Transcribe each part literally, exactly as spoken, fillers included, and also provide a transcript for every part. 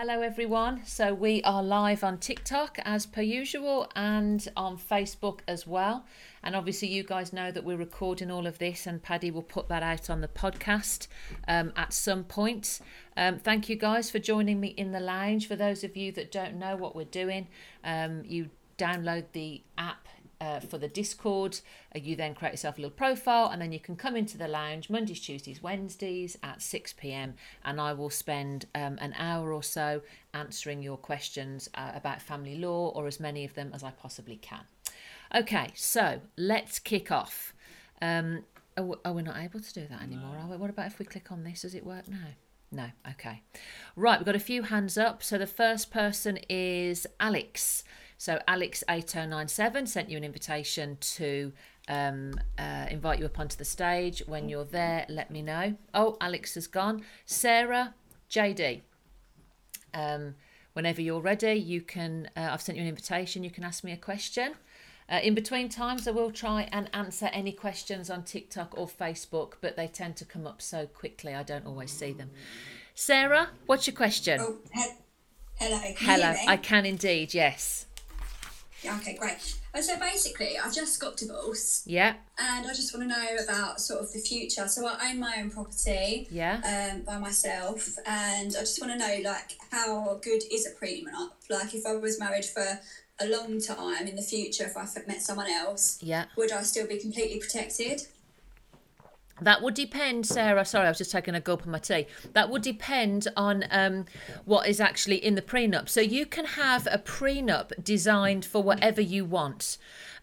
Hello everyone, so we are live on TikTok as per usual and on Facebook as well, and obviously you guys know that we're recording all of this and Paddy will put that out on the podcast um, at some point. Um, thank you guys for joining me in the lounge. For those of you that don't know what we're doing, um, you download the app Uh, for the Discord, uh, you then create yourself a little profile and then you can come into the lounge Mondays, Tuesdays, Wednesdays at six p m and I will spend um, an hour or so answering your questions uh, about family law, or as many of them as I possibly can. Okay, so let's kick off. Um, oh, oh, we're not able to do that anymore, no. Are we? What about if we click on this? Does it work now? No, okay. Right, we've got a few hands up. So the first person is Alex. So Alex eight oh nine seven sent you an invitation to um, uh, invite you up onto the stage. When you're there, let me know. Oh, Alex has gone. Sarah, J D, um, whenever you're ready, you can. Uh, I've sent you an invitation. You can ask me a question. Uh, in between times, I will try and answer any questions on TikTok or Facebook, but they tend to come up so quickly, I don't always see them. Sarah, what's your question? Oh, he- hello. Can hello, you I can indeed, yes. Yeah, okay, great. And so basically, I just got divorced. Yeah. And I just want to know about sort of the future. So I own my own property. Yeah. Um, by myself. And I just want to know, like, how good is a prenup? Like, if I was married for a long time in the future, if I met someone else, yeah, would I still be completely protected? That would depend, Sarah. Sorry, I was just taking a gulp of my tea. That would depend on um, what is actually in the prenup. So you can have a prenup designed for whatever you want.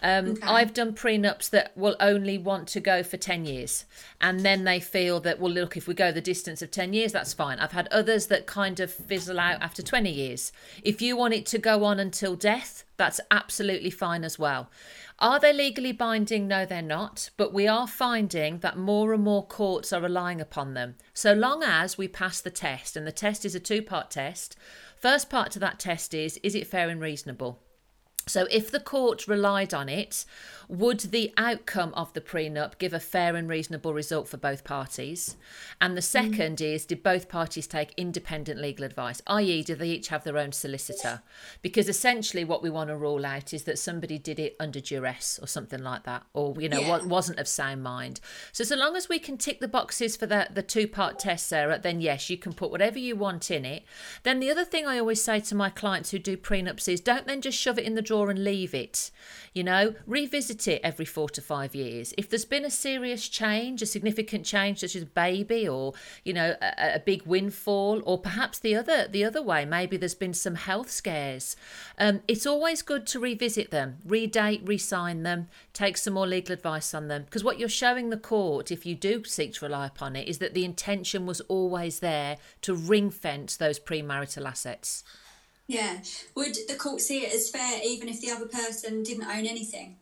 Um, okay. I've done prenups that will only want to go for ten years. And then they feel that, well, look, if we go the distance of ten years, that's fine. I've had others that kind of fizzle out after twenty years. If you want it to go on until death, that's absolutely fine as well. Are they legally binding? No, they're not. But we are finding that more and more courts are relying upon them. So long as we pass the test, and the test is a two-part test. First part to that test is, is it fair and reasonable? So if the court relied on it, would the outcome of the prenup give a fair and reasonable result for both parties? And the second mm. is, did both parties take independent legal advice, that is do they each have their own solicitor? Because essentially what we want to rule out is that somebody did it under duress or something like that, or, you know, yeah. what wasn't of sound mind. So so long as we can tick the boxes for the, the two-part test, Sarah, then yes, you can put whatever you want in it. Then the other thing I always say to my clients who do prenups is, don't then just shove it in the drawer and leave it. You know, revisit it every four to five years. If there's been a serious change, a significant change, such as a baby, or, you know, a, a big windfall, or perhaps the other the other way, maybe there's been some health scares. Um, it's always good to revisit them, redate, re-sign them, take some more legal advice on them, because what you're showing the court, if you do seek to rely upon it, is that the intention was always there to ring fence those premarital assets. Yeah. Would the court see it as fair even if the other person didn't own anything?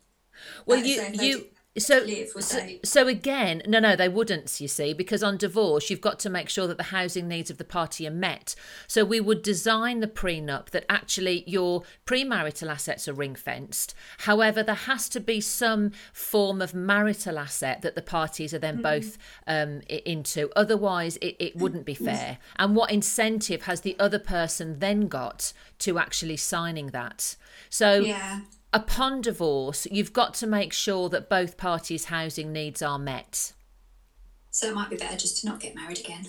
Well, like, you... So you so, live, so, so again, no, no, they wouldn't, you see, because on divorce, you've got to make sure that the housing needs of the party are met. So we would design the prenup that actually your premarital assets are ring-fenced. However, there has to be some form of marital asset that the parties are then mm-hmm. both um, into. Otherwise, it, it wouldn't be fair. And what incentive has the other person then got to actually signing that? So... yeah. Upon divorce, you've got to make sure that both parties' housing needs are met. So it might be better just to not get married again.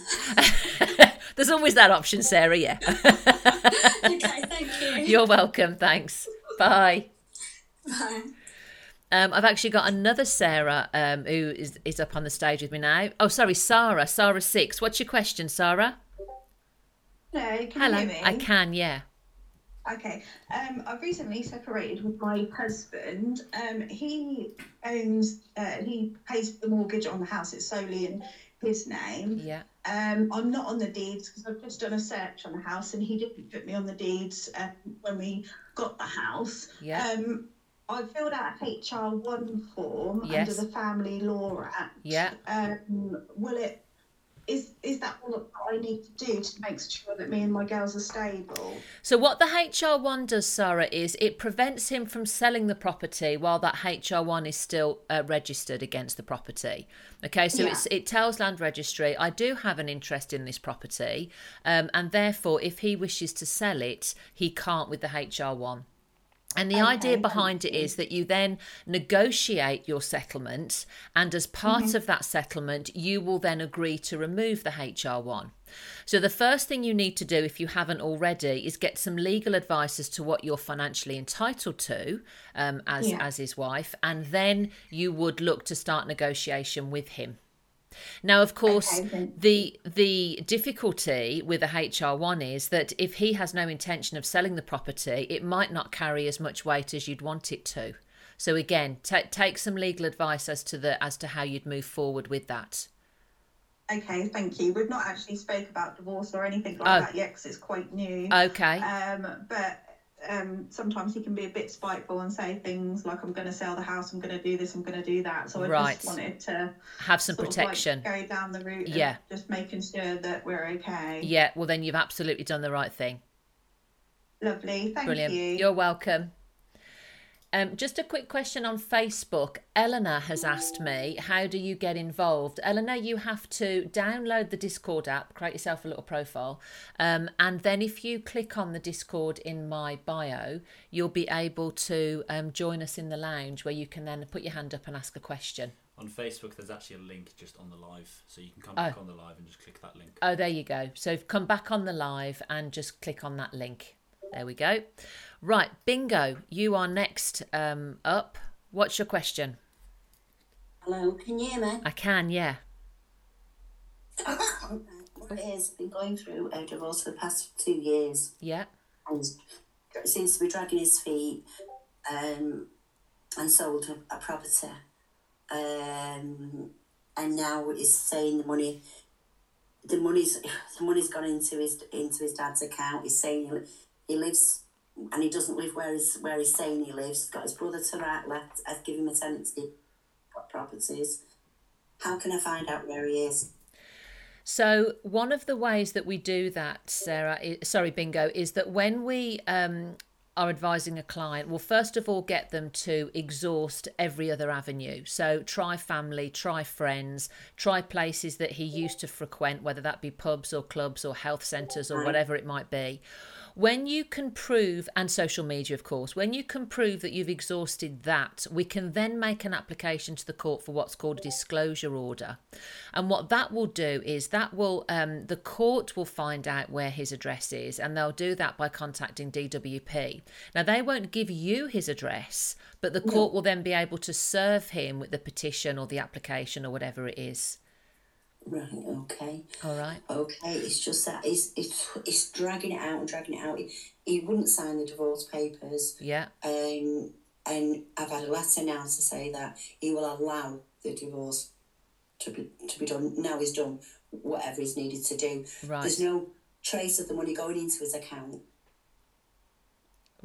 There's always that option, Sarah, yeah. Okay, thank you. You're welcome, thanks. Bye. Bye. Um, I've actually got another Sarah um, who is, is up on the stage with me now. Oh, sorry, Sarah, Sarah Six. What's your question, Sarah? Hello, can Hello. you hear me? I can, yeah. Okay, um, I've recently separated with my husband. Um, he owns, uh, he pays the mortgage on the house. It's solely in his name. Yeah. Um, I'm not on the deeds because I've just done a search on the house and he didn't put me on the deeds uh, when we got the house. Yeah. Um, I filled out a H R one form yes. under the Family Law Act. Yeah. Um, will it is is that all that I need to do to make sure that me and my girls are stable? So what the H R one does, Sarah, is it prevents him from selling the property while that H R one is still uh, registered against the property. Okay, so yeah. it's, it tells Land Registry, I do have an interest in this property, um, and therefore if he wishes to sell it, he can't with the H R one. And the okay, idea behind it is that you then negotiate your settlement, and as part mm-hmm. of that settlement, you will then agree to remove the H R one. So the first thing you need to do, if you haven't already, is get some legal advice as to what you're financially entitled to um, as, yeah. as his wife, and then you would look to start negotiation with him. Now, of course, okay, the the difficulty with a H R one is that if he has no intention of selling the property, it might not carry as much weight as you'd want it to. So again, t- take some legal advice as to the as to how you'd move forward with that. Okay, thank you. We've not actually spoke about divorce or anything like oh. that yet, because it's quite new. Okay. Um, but um, sometimes he can be a bit spiteful and say things like, I'm going to sell the house, I'm going to do this, I'm going to do that. So I right. just wanted to have some protection, like go down the route, yeah. of just making sure that we're okay. Yeah, well, then you've absolutely done the right thing. Lovely, thank Brilliant. you. You're welcome. Um, just a quick question on Facebook. Eleanor has asked me, how do you get involved? Eleanor, you have to download the Discord app, create yourself a little profile, um, and then if you click on the Discord in my bio, you'll be able to um, join us in the lounge, where you can then put your hand up and ask a question. On Facebook, there's actually a link just on the live, so you can come back oh. on the live and just click that link. Oh, there you go. So come back on the live and just click on that link. There we go. Right, bingo, you are next um, up. What's your question? Hello, can you hear me? I can, yeah. What it is, I've been going through a divorce for the past two years. Yeah. And it seems to be dragging his feet, um, and sold a, a property. Um, and now he's saying the money, the money's the money's gone into his into his dad's account. He's saying he lives. And he doesn't live where he's, where he's saying he lives. He's got his brother to right, left. I've given him a tenancy, got properties. How can I find out where he is? So one of the ways that we do that, Sarah, is, sorry, Bingo, is that when we um, are advising a client, we'll first of all get them to exhaust every other avenue. So try family, try friends, try places that he used to frequent, whether that be pubs or clubs or health centres or whatever it might be. When you can prove, and social media, of course, when you can prove that you've exhausted that, we can then make an application to the court for what's called a disclosure order. And what that will do is that will, um, the court will find out where his address is, and they'll do that by contacting D W P. Now, they won't give you his address, but the court will then be able to serve him with the petition or the application or whatever it is. Right, okay. All right. Okay, it's just that it's, it's, it's dragging it out and dragging it out. He, he wouldn't sign the divorce papers. Yeah. Um, and I've had a letter now to say that he will allow the divorce to be to be done. Now he's done whatever he's needed to do. Right. There's no trace of the money going into his account.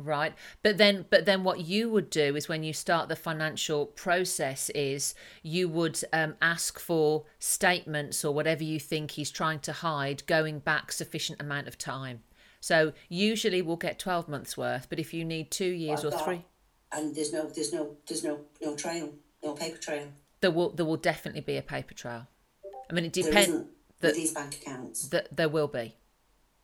Right. But then but then what you would do is, when you start the financial process, is you would um, ask for statements or whatever you think he's trying to hide going back sufficient amount of time. So usually we'll get twelve months worth, but if you need two years or three. And there's no there's no there's no no trail, no paper trail. There will there will definitely be a paper trail. I mean, it depends that these bank accounts. That there will be.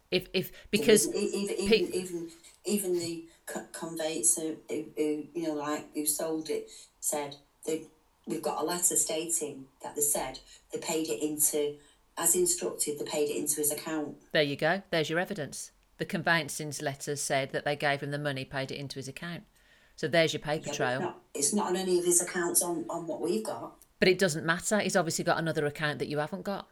If if because even even, pe- even even the conveyancer who, who you know like who sold it said they we've got a letter stating that they said they paid it into, as instructed, they paid it into his account. There you go. There's your evidence. The conveyancing's letter said that they gave him the money, paid it into his account. So there's your paper yeah, trail. It's not, it's not on any of his accounts on, on what we've got. But it doesn't matter. He's obviously got another account that you haven't got.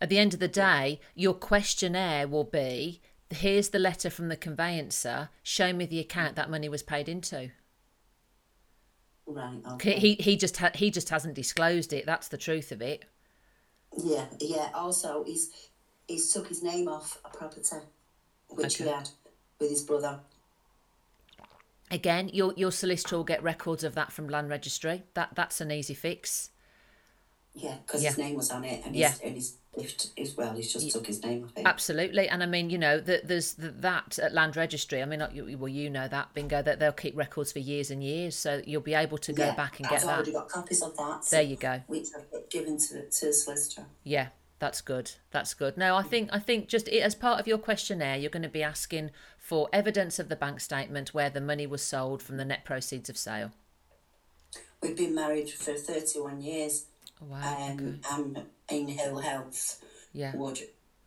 At the end of the day, your questionnaire will be, here's the letter from the conveyancer, show me the account that money was paid into. Right. Okay. He, he, just ha- he just hasn't disclosed it. That's the truth of it. Yeah, yeah. Also, he's, he's took his name off a property, which okay. he had with his brother. Again, your, your solicitor will get records of that from Land Registry. That That's an easy fix. Yeah, because yeah. his name was on it and yeah. his... And his If, well, he's just took his name, I think. Absolutely. And I mean, you know, the, there's the, that at Land Registry, I mean, well, you know that, Bingo, that they'll keep records for years and years, so you'll be able to go yeah, back and I've get that. I've already got copies of that. There you go. Which I've given to, to a solicitor. Yeah, that's good. That's good. No, I think, I think just as part of your questionnaire, you're going to be asking for evidence of the bank statement where the money was sold from the net proceeds of sale. We've been married for thirty-one years. Wow. Um, I'm in ill health. Yeah. Would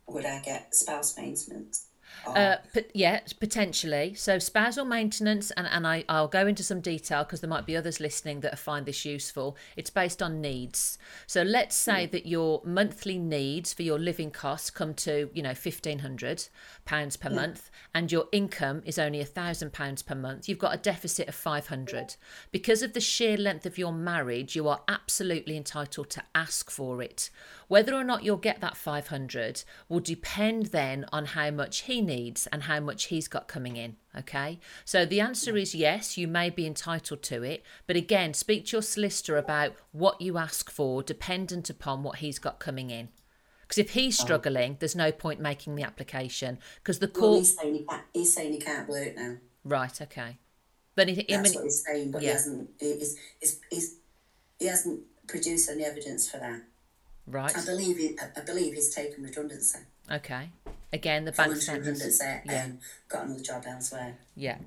would I get spouse maintenance? Or... Uh, but yeah, potentially. So spousal maintenance, and, and I, I'll go into some detail because there might be others listening that find this useful. It's based on needs. So let's say mm. that your monthly needs for your living costs come to, you know, fifteen hundred pounds per mm. month, and your income is only one thousand pounds per month. You've got a deficit of five hundred. Because of the sheer length of your marriage, you are absolutely entitled to ask for it. Whether or not you'll get that five hundred will depend then on how much he needs and how much he's got coming in. Okay, so the answer is yes, you may be entitled to it, but again, speak to your solicitor about what you ask for dependent upon what he's got coming in, because if he's struggling, there's no point making the application, because the court... Well, he's, saying he can't, he's saying he can't work now. Right, okay. But he, That's I mean, what he's saying, but yeah. he, hasn't, he's, he's, he's, he hasn't produced any evidence for that. Right. I believe he, I believe he's taken redundancy. Okay. Again, the bank statements. Yeah. Um, got another job elsewhere. Yeah.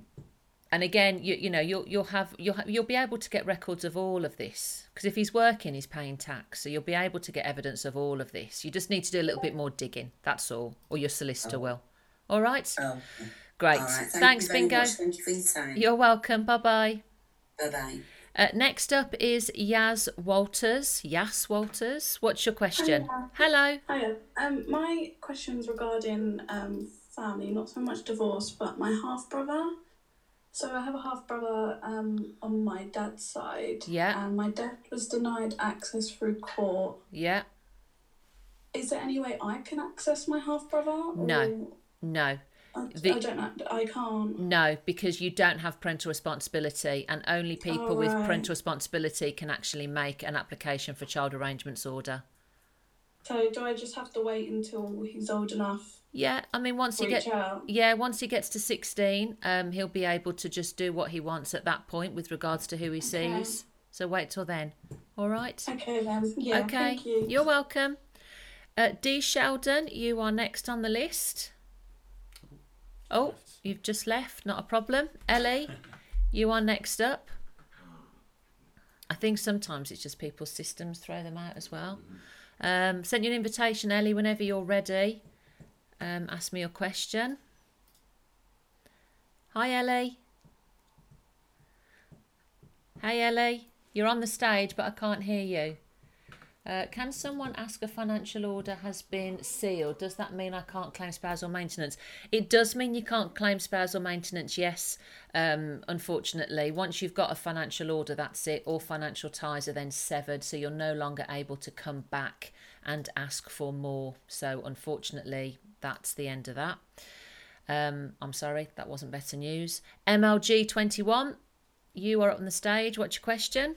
And again, you you know you'll you'll have you'll have, you'll be able to get records of all of this, because if he's working, he's paying tax, so you'll be able to get evidence of all of this. You just need to do a little bit more digging. That's all, or your solicitor oh. will. All right. Oh. Great. All right. Thank Thanks, you very Bingo. Much. Thank you for your time. You're welcome. Bye bye. Bye bye. Uh, next up is Yaz Walters. Yaz Walters, what's your question? Hiya. Hello. Hiya. Um, my question's regarding um, family, not so much divorce, but my half-brother. So I have a half-brother um, on my dad's side. Yeah. And my dad was denied access through court. Yeah. Is there any way I can access my half-brother? Or... No, no. The, I don't know. I can't. No, because you don't have parental responsibility, and only people oh, right. with parental responsibility can actually make an application for child arrangements order. So do I just have to wait until he's old enough? Yeah, I mean, once he gets yeah, once he gets to sixteen, um, he'll be able to just do what he wants at that point with regards to who he okay. sees. So wait till then. All right. Okay then. Yeah. Okay. Thank you. You're welcome. Uh, Dee Sheldon, you are next on the list. Oh, you've just left. Not a problem. Ellie, you are next up. I think sometimes it's just people's systems throw them out as well. Um, sent you an invitation, Ellie, whenever you're ready. Um, ask me your question. Hi, Ellie. Hey, Ellie. You're on the stage, but I can't hear you. Uh, can someone ask a financial order has been sealed? Does that mean I can't claim spousal maintenance? It does mean you can't claim spousal maintenance, yes, um, unfortunately. Once you've got a financial order, that's it. All financial ties are then severed, so you're no longer able to come back and ask for more. So, unfortunately, that's the end of that. Um, I'm sorry, that wasn't better news. M L G twenty-one, you are up on the stage. What's your question?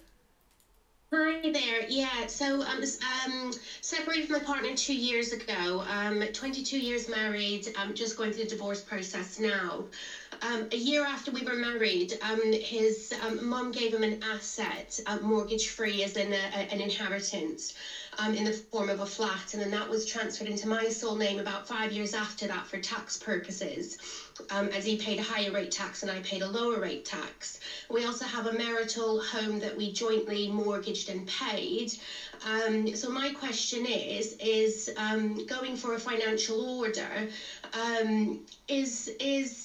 Hi there. Yeah, so I was um, separated from my partner two years ago, um, twenty-two years married, I'm just going through the divorce process now. Um, a year after we were married, um, his um, mum gave him an asset, uh, mortgage-free, as in a, a, an inheritance, um, in the form of a flat, and then that was transferred into my sole name about five years after that for tax purposes. Um, as he paid a higher rate tax and I paid a lower rate tax. We also have a marital home that we jointly mortgaged and paid. Um, so my question is, is um, going for a financial order, um, is, is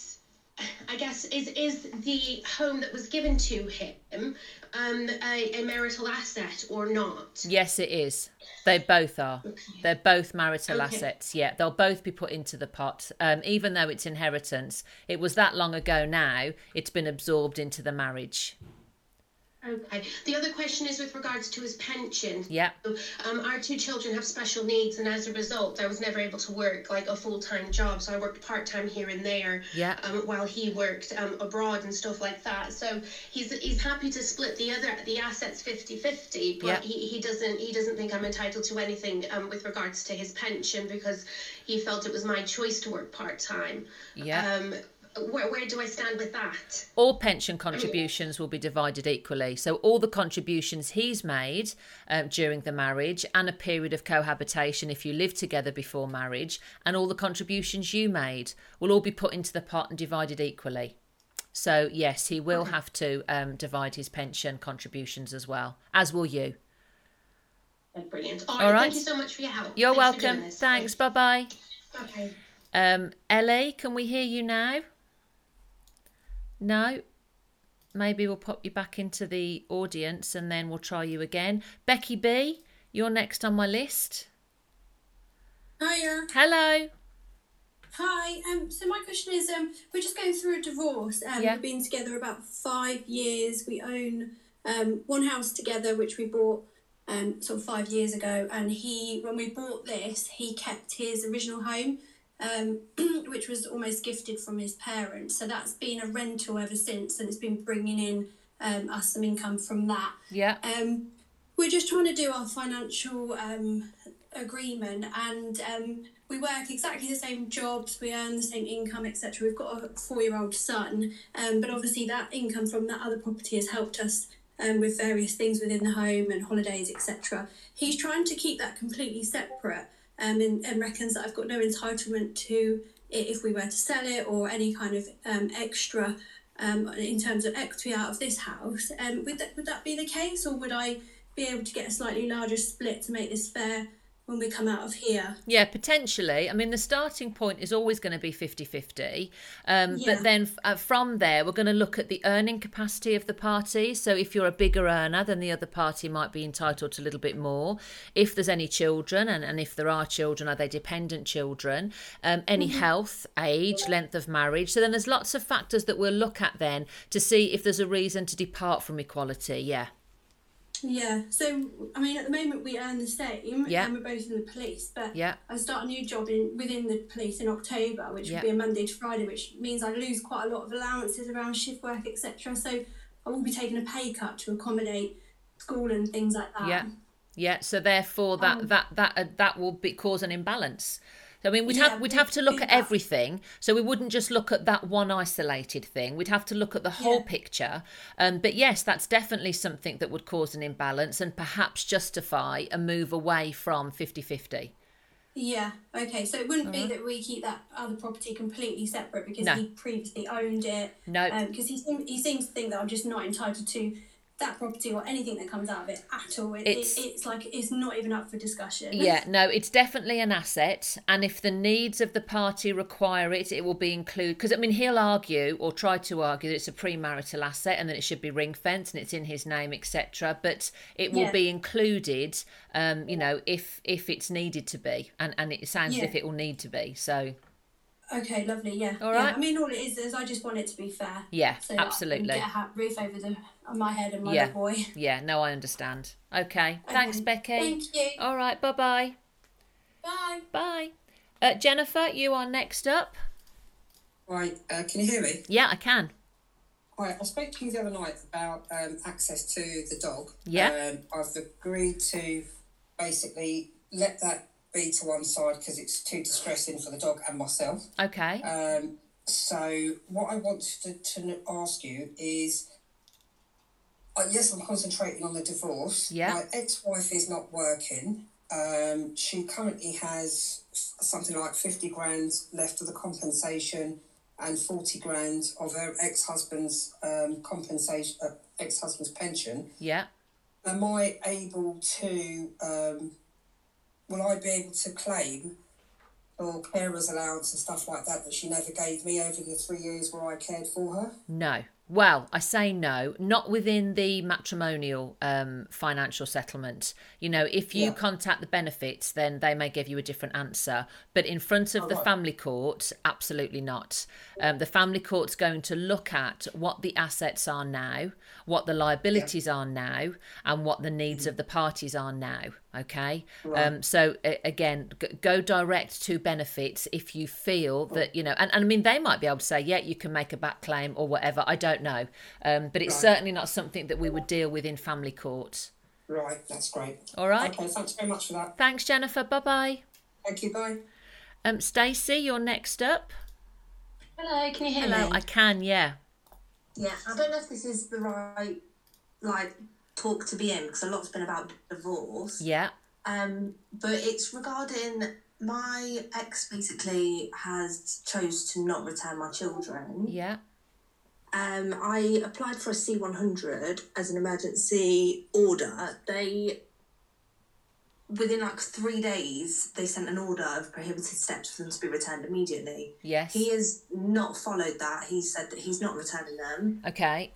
I guess, is, is the home that was given to him um, a, a marital asset or not? Yes, it is. They both are. Okay. They're both marital okay. assets. Yeah, they'll both be put into the pot. Um, even though it's inheritance, it was that long ago now, it's been absorbed into the marriage. Okay. The other question is with regards to his pension. Yeah. Um, our two children have special needs, and as a result, I was never able to work like a full-time job. So I worked part-time here and there. Yeah. Um, while he worked um abroad and stuff like that. So he's he's happy to split the other the assets fifty-fifty, but yeah. he, he doesn't he doesn't think I'm entitled to anything um with regards to his pension because he felt it was my choice to work part-time. Yeah. Um. Where, where do I stand with that? All pension contributions will be divided equally. So all the contributions he's made uh, during the marriage and a period of cohabitation, if you lived together before marriage, and all the contributions you made will all be put into the pot and divided equally. So yes, he will okay. have to um, divide his pension contributions as well, as will you. Brilliant. All right. All right. Thank you so much for your help. You're Thanks welcome. Thanks. Bye-bye. Okay. Um, Ellie, can we hear you now? No, maybe we'll pop you back into the audience and then we'll try you again. Becky B, you're next on my list. Hiya. Hello. Hi. Um. So my question is, um, we're just going through a divorce. Um, yeah. We've been together about five years. We own um one house together, which we bought um sort of five years ago. And he, when we bought this, he kept his original home. Um, which was almost gifted from his parents. So that's been a rental ever since, and it's been bringing in um, us some income from that. Yeah. Um, we're just trying to do our financial um, agreement, and um, we work exactly the same jobs, we earn the same income, et cetera. We've got a four-year-old son, um, but obviously that income from that other property has helped us um, with various things within the home and holidays, et cetera. He's trying to keep that completely separate. Um, and, and reckons that I've got no entitlement to it if we were to sell it or any kind of um, extra um, in terms of equity out of this house. Um, would that, would that be the case, or would I be able to get a slightly larger split to make this fair when we come out of here? Yeah, potentially. I mean, the starting point is always going to be fifty-fifty. Um, yeah. But then uh, from there, we're going to look at the earning capacity of the party. So if you're a bigger earner, then the other party might be entitled to a little bit more. If there's any children, and, and if there are children, are they dependent children? Um, any mm-hmm. health, age, yeah. length of marriage. So then there's lots of factors that we'll look at then to see if there's a reason to depart from equality. Yeah. Yeah, so I mean, at the moment we earn the same, yeah. and we're both in the police. But yeah. I start a new job in within the police in October, which yeah. will be a Monday to Friday, which means I lose quite a lot of allowances around shift work, et cetera. So I will be taking a pay cut to accommodate school and things like that. Yeah, yeah. So therefore, that um, that that uh, that will be, cause an imbalance. I mean, we'd yeah, have we'd have to look at everything. So we wouldn't just look at that one isolated thing. We'd have to look at the whole yeah. picture. Um, but yes, that's definitely something that would cause an imbalance and perhaps justify a move away from fifty-fifty. Yeah, okay. So it wouldn't uh-huh. be that we keep that other property completely separate because no. he previously owned it. No. Because um, he, he seems to think that I'm just not entitled to that property or anything that comes out of it at all. It, it's, it, it's like it's not even up for discussion. Yeah, no, it's definitely an asset, and if the needs of the party require it, it will be included. Because I mean, he'll argue or try to argue that it's a premarital asset and that it should be ring fenced and it's in his name, et cetera. But it will yeah. be included, um, you know, if if it's needed to be, and and it sounds yeah. as if it will need to be. So. Okay, lovely, yeah. All right. Yeah, I mean, all it is is I just want it to be fair. Yeah, so absolutely. I can get a roof over the, on my head and my yeah. boy. Yeah, no, I understand. Okay, okay. Thanks, Becky. Thank you. All right, bye-bye. Bye. Bye. Uh, Jennifer, you are next up. Right, uh, can you hear me? Yeah, I can. All right, I spoke to you the other night about um, access to the dog. Yeah. Um, I've agreed to basically let that be to one side because it's too distressing for the dog and myself. Okay. Um, so what I wanted to, to ask you is, uh, yes, I'm concentrating on the divorce. Yeah. My ex-wife is not working. Um, she currently has something like fifty grand left of the compensation and forty grand of her ex-husband's um, compensation, uh, ex-husband's pension. Yeah. Am I able to? Um, Will I be able to claim for carer's allowance and stuff like that that she never gave me over the three years where I cared for her? No, Well, I say no, not within the matrimonial um, financial settlement. You know, if you yeah. contact the benefits, then they may give you a different answer. But in front of oh, the right. family court, absolutely not. Um, the family court's going to look at what the assets are now, what the liabilities yeah. are now, and what the needs mm-hmm. of the parties are now. Okay. Right. Um, so uh, again, g- go direct to benefits if you feel that, you know, and, and I mean, they might be able to say, yeah, you can make a back claim or whatever. I don't know. Um, but it's right. certainly not something that we would deal with in family court. Right. That's great. All right. Okay. Thanks very much for that. Thanks, Jennifer. Bye-bye. Thank you. Bye. Um, Stacey, you're next up. Hello. Can you hear Hello, me? Hello. I can. Yeah. Yeah. I don't know if this is the right, like, talk to be in, because a lot's been about divorce. Yeah. Um, but it's regarding my ex basically has chose to not return my children. Yeah. Um, I applied for a C one hundred as an emergency order. They, within like three days, they sent an order of prohibited steps for them to be returned immediately. Yes. He has not followed that. He said that he's not returning them. Okay.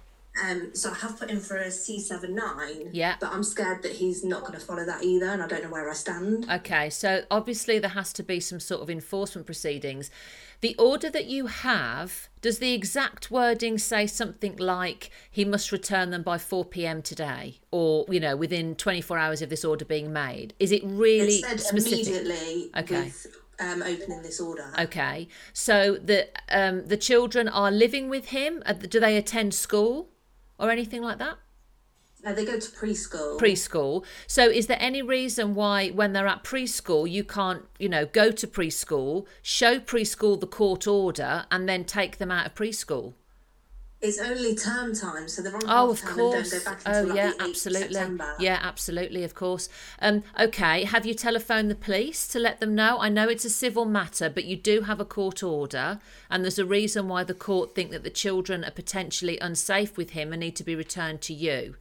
Um, so I have put in for a C seventy-nine, yeah. but I'm scared that he's not going to follow that either, and I don't know where I stand. Okay, so obviously there has to be some sort of enforcement proceedings. The order that you have, does the exact wording say something like, he must return them by four p.m. today, or, you know, within twenty-four hours of this order being made? Is it really it said specific? Immediately. Okay. With- Um, opening this order. Okay, so the um, the children are living with him. Do they attend school or anything like that? No, they go to preschool. Preschool. So, is there any reason why, when they're at preschool, you can't, you know, go to preschool, show preschool the court order, and then take them out of preschool? It's only term time, so they're on oh, half of term course. And don't go back until oh, like yeah, the absolutely. September. Yeah, absolutely, of course. Um, okay, have you telephoned the police to let them know? I know it's a civil matter, but you do have a court order, and there's a reason why the court think that the children are potentially unsafe with him and need to be returned to you.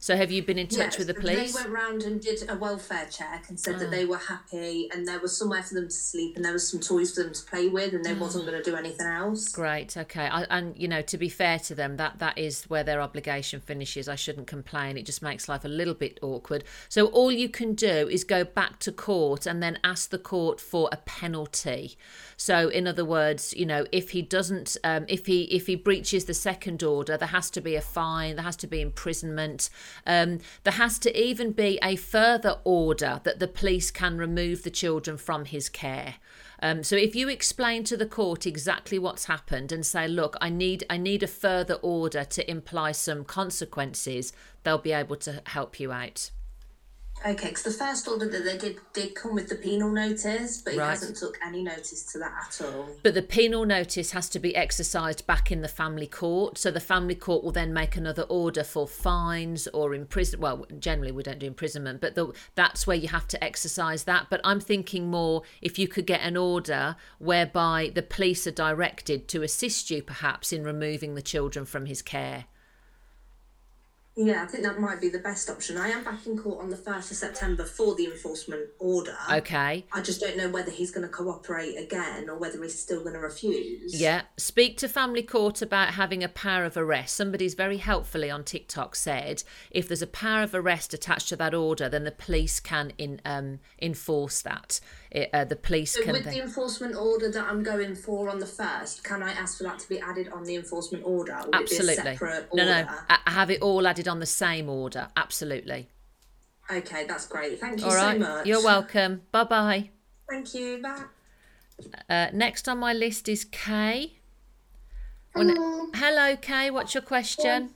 So have you been in touch yes, with the police? They went round and did a welfare check and said oh. that they were happy and there was somewhere for them to sleep and there was some toys for them to play with and they mm. wasn't going to do anything else. Great, okay. I, and, you know, to be fair to them, that, that is where their obligation finishes. I shouldn't complain. It just makes life a little bit awkward. So all you can do is go back to court and then ask the court for a penalty. So in other words, you know, if he doesn't, um, if he if he breaches the second order, there has to be a fine, there has to be imprisonment. Um, there has to even be a further order that the police can remove the children from his care. Um, so if you explain to the court exactly what's happened and say, look, I need I need a further order to imply some consequences, they'll be able to help you out. Okay, because the first order that they did did come with the penal notice, but he right. hasn't took any notice to that at all. But the penal notice has to be exercised back in the family court. So the family court will then make another order for fines or imprisonment. Well, generally we don't do imprisonment, but the, that's where you have to exercise that. But I'm thinking more if you could get an order whereby the police are directed to assist you perhaps in removing the children from his care. Yeah, I think that might be the best option. I am back in court on the first of September for the enforcement order. Okay. I just don't know whether he's going to cooperate again or whether he's still going to refuse. Yeah. Speak to family court about having a power of arrest. Somebody's very helpfully on TikTok said, if there's a power of arrest attached to that order, then the police can in, um, enforce that. It, uh, the police so can... With then... the enforcement order that I'm going for on the first, can I ask for that to be added on the enforcement order? Would Absolutely. It be a separate order? No, no. I have it all added on the same order. Absolutely. Okay, that's great. Thank you all right. so much. You're welcome. Bye-bye. Thank you. Bye. Uh, next on my list is Kay. Hello. Hello, Kay. What's your question?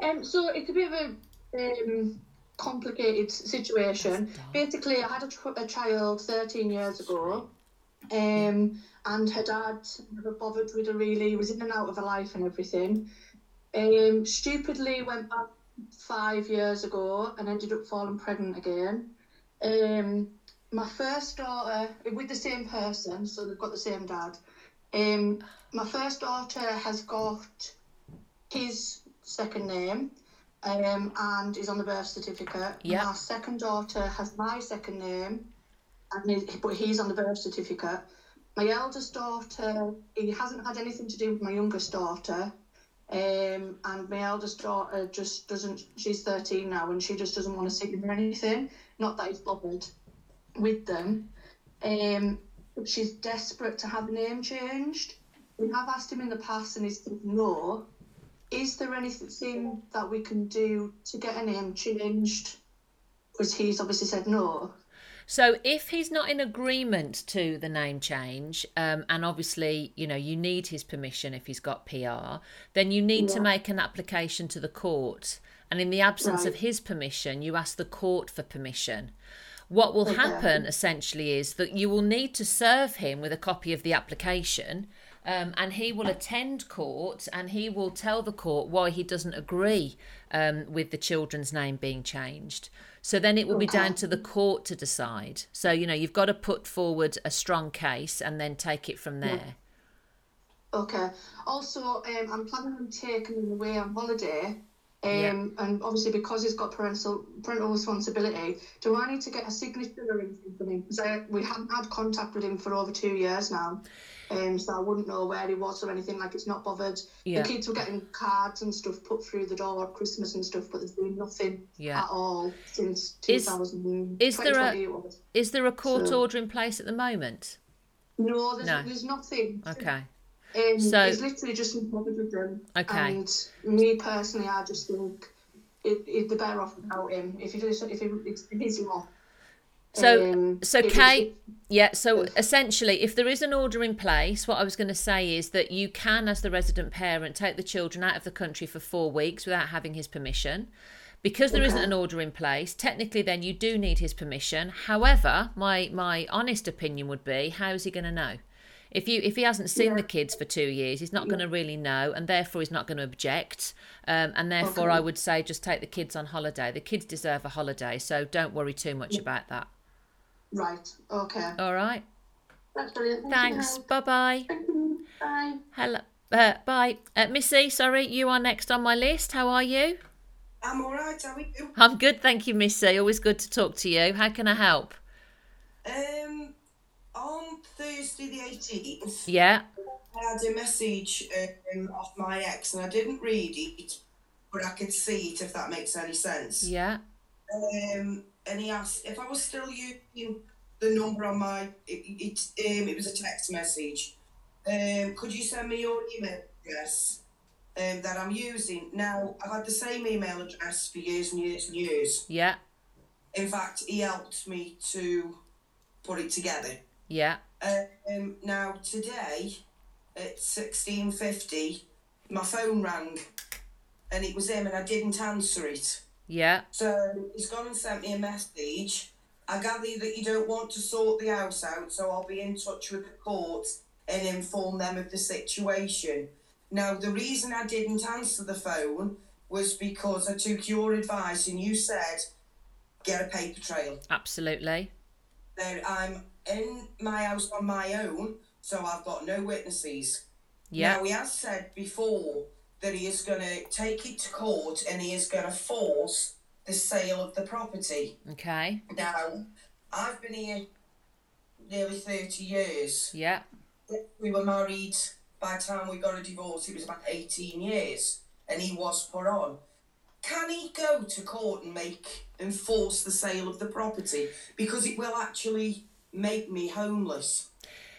Um, so it's a bit of a... Um... complicated situation. Basically, I had a, tr- a child thirteen years ago, um, and her dad never bothered with her really. He was in and out of her life and everything. Um, stupidly went back five years ago and ended up falling pregnant again. Um, my first daughter, with the same person, so they've got the same dad. Um, my first daughter has got his second name. Um, and is on the birth certificate. Yep. My second daughter has my second name, and is, but he's on the birth certificate. My eldest daughter, he hasn't had anything to do with my youngest daughter, Um, and my eldest daughter just doesn't, she's thirteen now, and she just doesn't want to sit with them or anything. Not that it's bubbled with them. Um, she's desperate to have the name changed. We have asked him in the past, and he's said no. Is there anything that we can do to get a name changed? Because he's obviously said no. So if he's not in agreement to the name change, um, and obviously, you know, you need his permission if he's got P R, then you need yeah. to make an application to the court. And in the absence right. of his permission, you ask the court for permission. What will okay. happen essentially is that you will need to serve him with a copy of the application, um, and he will attend court and he will tell the court why he doesn't agree um, with the children's name being changed. So then it will be down to the court to decide. So, you know, you've got to put forward a strong case and then take it from there. Okay. Also, um, I'm planning on taking him away on holiday. Um, yeah. And obviously because he's got parental parental responsibility, do I need to get a signature or anything from him? Because I, we haven't had contact with him for over two years now. Um, so I wouldn't know where he was or anything, like it's not bothered. Yeah. The kids were getting cards and stuff put through the door at Christmas and stuff, but there's been nothing yeah. at all since two thousand. Is, is, there a, is there a court so. order in place at the moment? No, there's, no. there's nothing. Okay. Um, so it's literally just bothered with them. Okay. And me personally, I just think it, it, they're better off without him. If it is, if it, it's his law. So, um, so Kate, yeah, so essentially, if there is an order in place, what I was going to say is that you can, as the resident parent, take the children out of the country for four weeks without having his permission. Because there okay. isn't an order in place, technically then you do need his permission. However, my, my honest opinion would be, how is he going to know? If you if he hasn't seen yeah. the kids for two years, he's not yeah. going to really know, and therefore he's not going to object. Um, and therefore okay. I would say just take the kids on holiday. The kids deserve a holiday, so don't worry too much yeah. about that. Right, okay. All right. That's brilliant. Thanks. Thank Bye-bye. Bye. Hello. Uh, bye. Uh, Missy, sorry, you are next on my list. How are you? I'm all right. How are you? I'm good, thank you, Missy. Always good to talk to you. How can I help? Um... On Thursday the eighteenth, yeah, I had a message um, off my ex, and I didn't read it, but I could see it, if that makes any sense. Yeah. Um, and he asked if I was still using the number on my. It, it um, it was a text message. Um, could you send me your email address um, that I'm using now? I've had the same email address for years and years and years. Yeah. In fact, he helped me to put it together. Yeah. Um, now, today, at sixteen fifty, my phone rang, and it was him, and I didn't answer it. Yeah. So he's gone and sent me a message. I gather that you don't want to sort the house out, so I'll be in touch with the court and inform them of the situation. Now, the reason I didn't answer the phone was because I took your advice, and you said, get a paper trail. Absolutely. Then I'm in my house on my own, so I've got no witnesses. Yeah. Now, he has said before that he is going to take it to court and he is going to force the sale of the property. Okay. Now, I've been here nearly thirty years. Yeah. We were married, by the time we got a divorce, it was about eighteen years, and he was put on. Can he go to court and make enforce the sale of the property? Because it will actually make me homeless.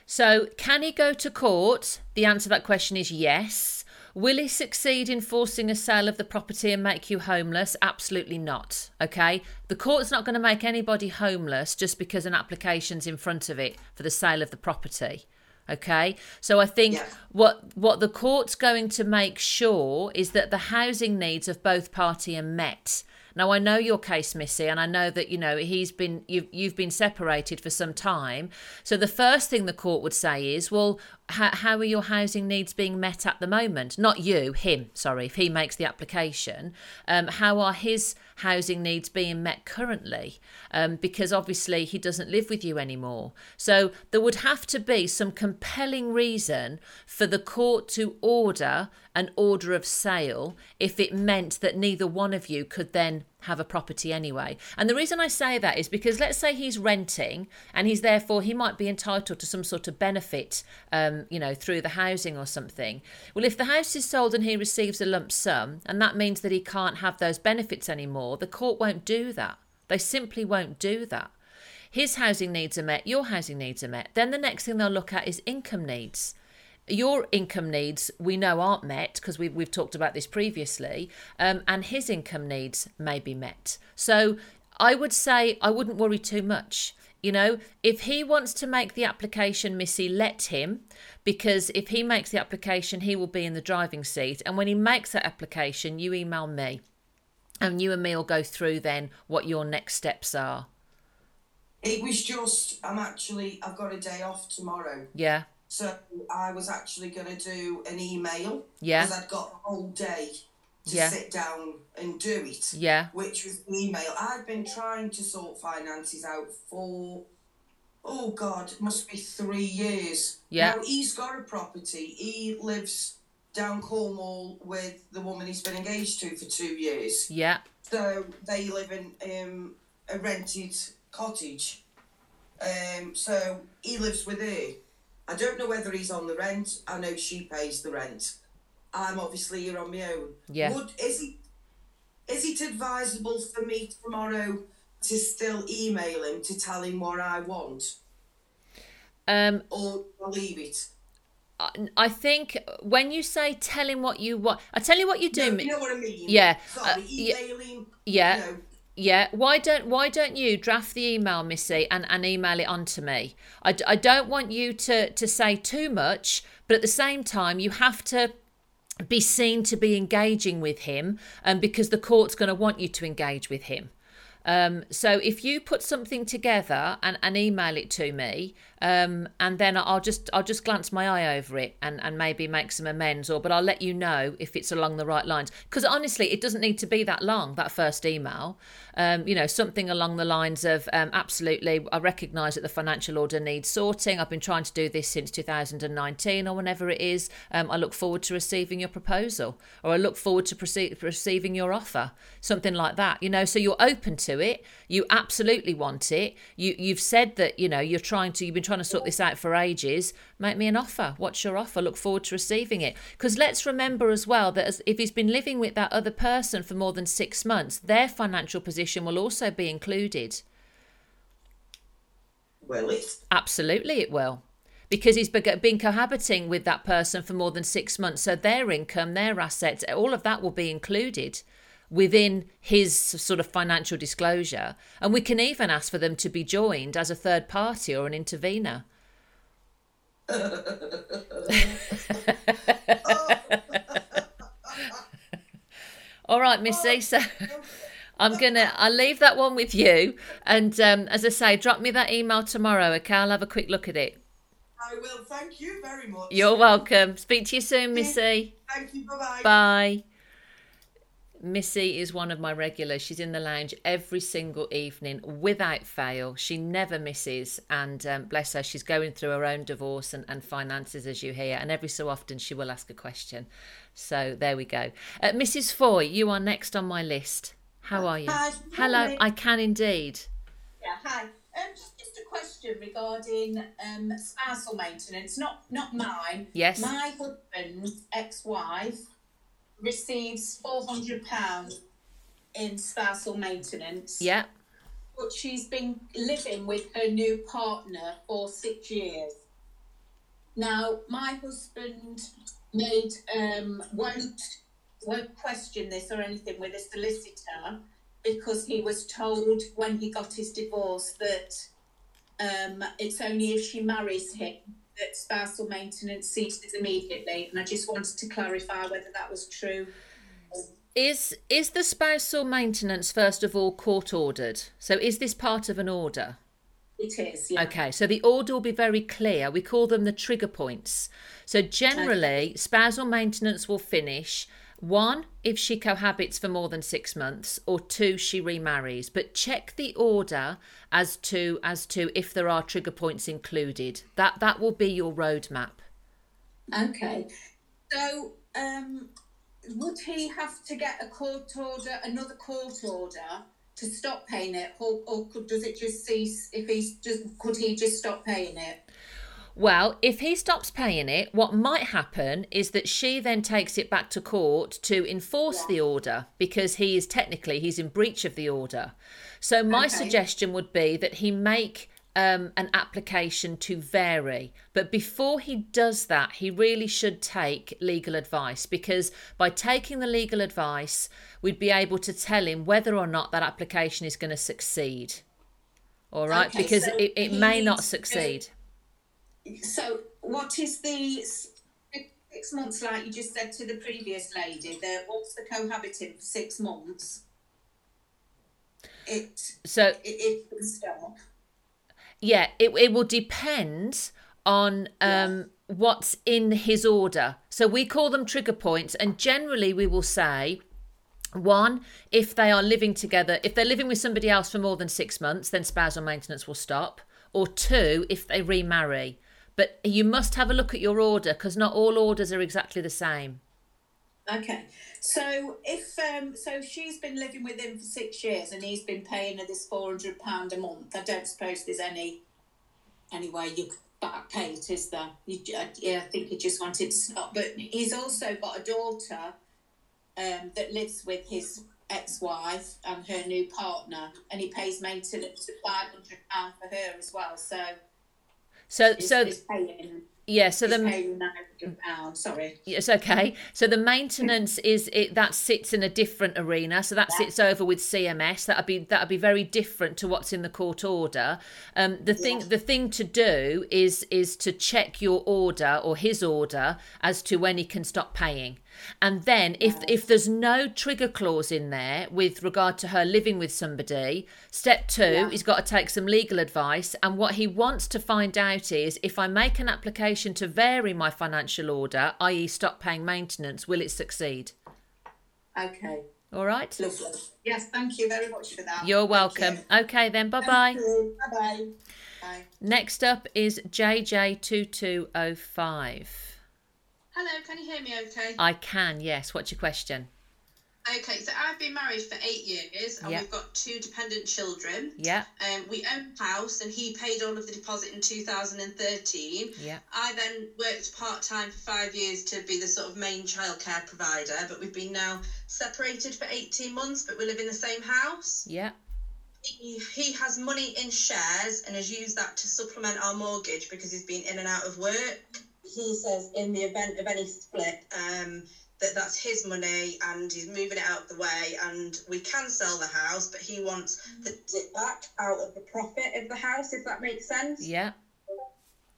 So can he go to court? The answer to that question is yes. Will he succeed in forcing a sale of the property and make you homeless? Absolutely not. Okay. The court's not going to make anybody homeless just because an application's in front of it for the sale of the property. Okay. So I think yeah. what what the court's going to make sure is that the housing needs of both parties are met. Now, I know your case, Missy, and I know that, you know, he's been, you've, you've been separated for some time. So the first thing the court would say is, well, how, how are your housing needs being met at the moment? Not you, him, sorry, if he makes the application. Um, how are his housing needs being met currently? Um, because obviously he doesn't live with you anymore. So there would have to be some compelling reason for the court to order an order of sale if it meant that neither one of you could then have a property anyway. And the reason I say that is because let's say he's renting and he's therefore he might be entitled to some sort of benefit, um, you know, through the housing or something. Well, if the house is sold and he receives a lump sum and that means that he can't have those benefits anymore, the court won't do that. They simply won't do that. His housing needs are met, your housing needs are met. Then the next thing they'll look at is income needs. Your income needs we know aren't met because we've, we've talked about this previously, um, and his income needs may be met. So I would say I wouldn't worry too much. You know, if he wants to make the application, Missy, let him, because if he makes the application, he will be in the driving seat. And when he makes that application, you email me and you and me will go through then what your next steps are. It was just, I'm actually, I've got a day off tomorrow. Yeah. So I was actually going to do an email. Yeah. Because I'd got a whole day to yeah. sit down and do it. Yeah. Which was email. I've been trying to sort finances out for, oh God, it must be three years. Yeah. Now he's got a property. He lives down Cornwall with the woman he's been engaged to for two years. Yeah. So they live in um, a rented cottage. Um. So he lives with her. I don't know whether he's on the rent. I know she pays the rent. I'm obviously here on my own. Yeah. Would, is it, is it advisable for me tomorrow to still email him to tell him what I want? Um, or leave it? I, I think when you say tell him what you want, I tell you what you do. No, you know what I mean? Yeah. Sorry, uh, email him. Yeah. You know, Yeah, why don't why don't you draft the email, Missy, and, and email it on to me? I, I don't want you to, to say too much, but at the same time, you have to be seen to be engaging with him, and um, because the court's going to want you to engage with him. Um, so if you put something together and, and email it to me, um, and then I'll just I'll just glance my eye over it and, and maybe make some amends, or but I'll let you know if it's along the right lines. Because honestly, it doesn't need to be that long, that first email. Um, you know, something along the lines of um, absolutely, I recognise that the financial order needs sorting. I've been trying to do this since two thousand nineteen or whenever it is. Um, I look forward to receiving your proposal, or I look forward to proce- receiving your offer, something like that. You know, so you're open to it. You absolutely want it. You you've said that, you know, you're trying to, you've been trying to sort this out for ages. Make me an offer. What's your offer? Look forward to receiving it. Because let's remember as well that as, if he's been living with that other person for more than six months, their financial position will also be included. Will it? Absolutely, it will. Because he's been cohabiting with that person for more than six months, so their income, their assets, all of that will be included within his sort of financial disclosure. And we can even ask for them to be joined as a third party or an intervener. All right, Missy, so I'm gonna I'll leave that one with you, and um, as I say, drop me that email tomorrow, okay? I'll have a quick look at it. I will. Thank you very much. You're welcome. Speak to you soon, Missy. Thank you. Bye-bye. Bye. Missy is one of my regulars. She's in the lounge every single evening without fail. She never misses, and um, bless her, she's going through her own divorce and, and finances, as you hear, and every so often she will ask a question. So there we go. Uh, Missus Foy, you are next on my list. How are you? Hi, hello, I can indeed. Yeah, hi. Um, just, just a question regarding um, spousal maintenance, not, not mine. Yes. My husband's ex-wife receives four hundred pounds in spousal maintenance. Yeah. But she's been living with her new partner for six years. Now, my husband made, um, won't, won't question this or anything with a solicitor, because he was told when he got his divorce that um, it's only if she marries him that spousal maintenance ceases immediately, and I just wanted to clarify whether that was true. Is is the spousal maintenance, first of all, court ordered? So is this part of an order? It is, yeah. Okay, so the order will be very clear. We call them the trigger points. So generally, okay, spousal maintenance will finish, one, if she cohabits for more than six months, or two, she remarries. But check the order as to as to if there are trigger points included. That that will be your roadmap. Okay. So um, would he have to get a court order, another court order to stop paying it, or, or could, does it just cease if he's just, could he just stop paying it? Well, if he stops paying it, what might happen is that she then takes it back to court to enforce yeah. the order, because he is technically, he's in breach of the order. So my okay. suggestion would be that he make um, an application to vary. But before he does that, he really should take legal advice, because by taking the legal advice, we'd be able to tell him whether or not that application is going to succeed. All right, okay, because so it, it may not succeed. To- So what is the six months, like you just said to the previous lady, the, what's the cohabiting for six months? It, so, it, it can stop. Yeah, it, it will depend on um, yeah. what's in his order. So we call them trigger points, and generally we will say... One, if they are living together, if they're living with somebody else for more than six months, then spousal maintenance will stop. Or two, if they remarry. But you must have a look at your order, because not all orders are exactly the same. Okay. So if um, so she's been living with him for six years and he's been paying her this four hundred pounds a month, I don't suppose there's any, any way you could back pay it, is there? You, yeah, I think he just wanted to stop. But he's also got a daughter um, that lives with his ex-wife and her new partner, and he pays maintenance of five hundred pounds for her as well. So... So, he's, so he's paying, yeah, so the nine hundred pounds, sorry. It's okay. So the maintenance is it that sits in a different arena. So that yeah. sits over with C M S. That'd be that'd be very different to what's in the court order. Um, the thing yeah. the thing to do is is to check your order or his order as to when he can stop paying. And then if yeah. if there's no trigger clause in there with regard to her living with somebody, step two, yeah. he's got to take some legal advice. And what he wants to find out is, if I make an application to vary my financial order, that is stop paying maintenance, will it succeed? Okay. All right. Lovely. Yes, thank you very much for that. You're welcome. You. Okay then, bye-bye. Bye-bye. Bye. Next up is J J two two oh five. Hello, can you hear me okay? I can, yes. What's your question? Okay, so I've been married for eight years and yep. we've got two dependent children. Yeah. Um, we own a house and he paid all of the deposit in two thousand thirteen. Yeah. I then worked part-time for five years to be the sort of main childcare provider, but we've been now separated for eighteen months, but we live in the same house. Yeah. He, he has money in shares and has used that to supplement our mortgage because he's been in and out of work. He says in the event of any split, um, that that's his money and he's moving it out of the way, and we can sell the house, but he wants the dip back out of the profit of the house, if that makes sense. Yeah.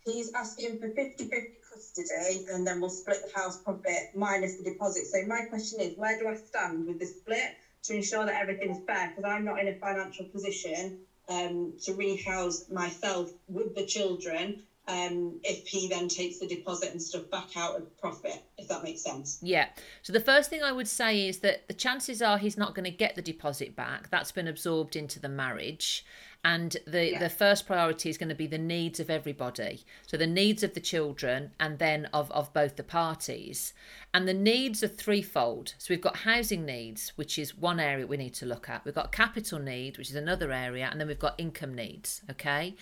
He's asking for fifty-fifty custody, and then we'll split the house profit minus the deposit. So my question is, where do I stand with the split to ensure that everything's fair? Because I'm not in a financial position um, to rehouse myself with the children. Um, if he then takes the deposit and stuff back out of profit, if that makes sense. Yeah. So the first thing I would say is that the chances are he's not going to get the deposit back. That's been absorbed into the marriage. And the, yeah. the first priority is going to be the needs of everybody. So the needs of the children and then of, of both the parties. And the needs are threefold. So we've got housing needs, which is one area we need to look at. We've got capital need, which is another area. And then we've got income needs. Okay.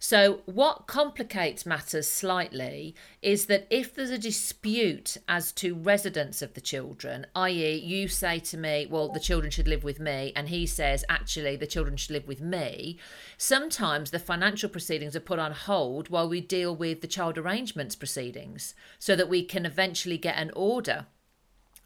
So what complicates matters slightly is that if there's a dispute as to residence of the children, that is you say to me, well, the children should live with me, and he says, actually, the children should live with me, sometimes the financial proceedings are put on hold while we deal with the child arrangements proceedings so that we can eventually get an order.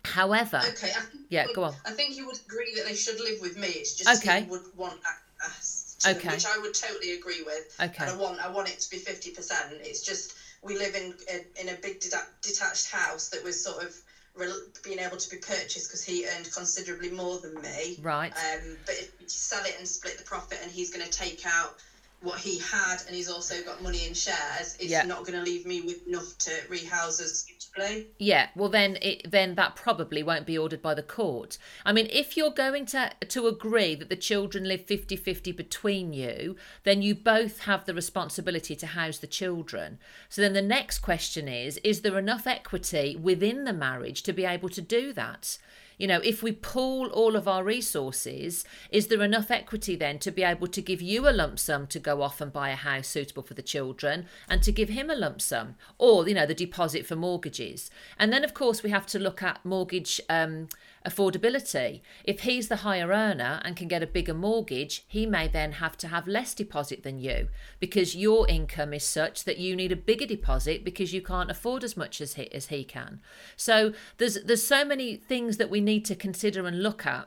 However, okay, I think yeah, would, go on. I think you would agree that they should live with me. It's just okay. He would want access. Okay. Them, which I would totally agree with. Okay. And I want I want it to be fifty percent. It's just we live in a, in a big detached house that was sort of re- being able to be purchased because he earned considerably more than me. Right. Um, but if you sell it and split the profit, and he's going to take out what he had, and he's also got money in shares, it's yeah. not going to leave me with enough to rehouse us suitably. Yeah, well then it, then that probably won't be ordered by the court. I mean, if you're going to, to agree that the children live fifty-fifty between you, then you both have the responsibility to house the children. So then the next question is, is there enough equity within the marriage to be able to do that? You know, if we pool all of our resources, is there enough equity then to be able to give you a lump sum to go off and buy a house suitable for the children and to give him a lump sum or, you know, the deposit for mortgages? And then, of course, we have to look at mortgage um, affordability. If he's the higher earner and can get a bigger mortgage, he may then have to have less deposit than you because your income is such that you need a bigger deposit because you can't afford as much as he, as he can. So there's there's so many things that we need to consider and look at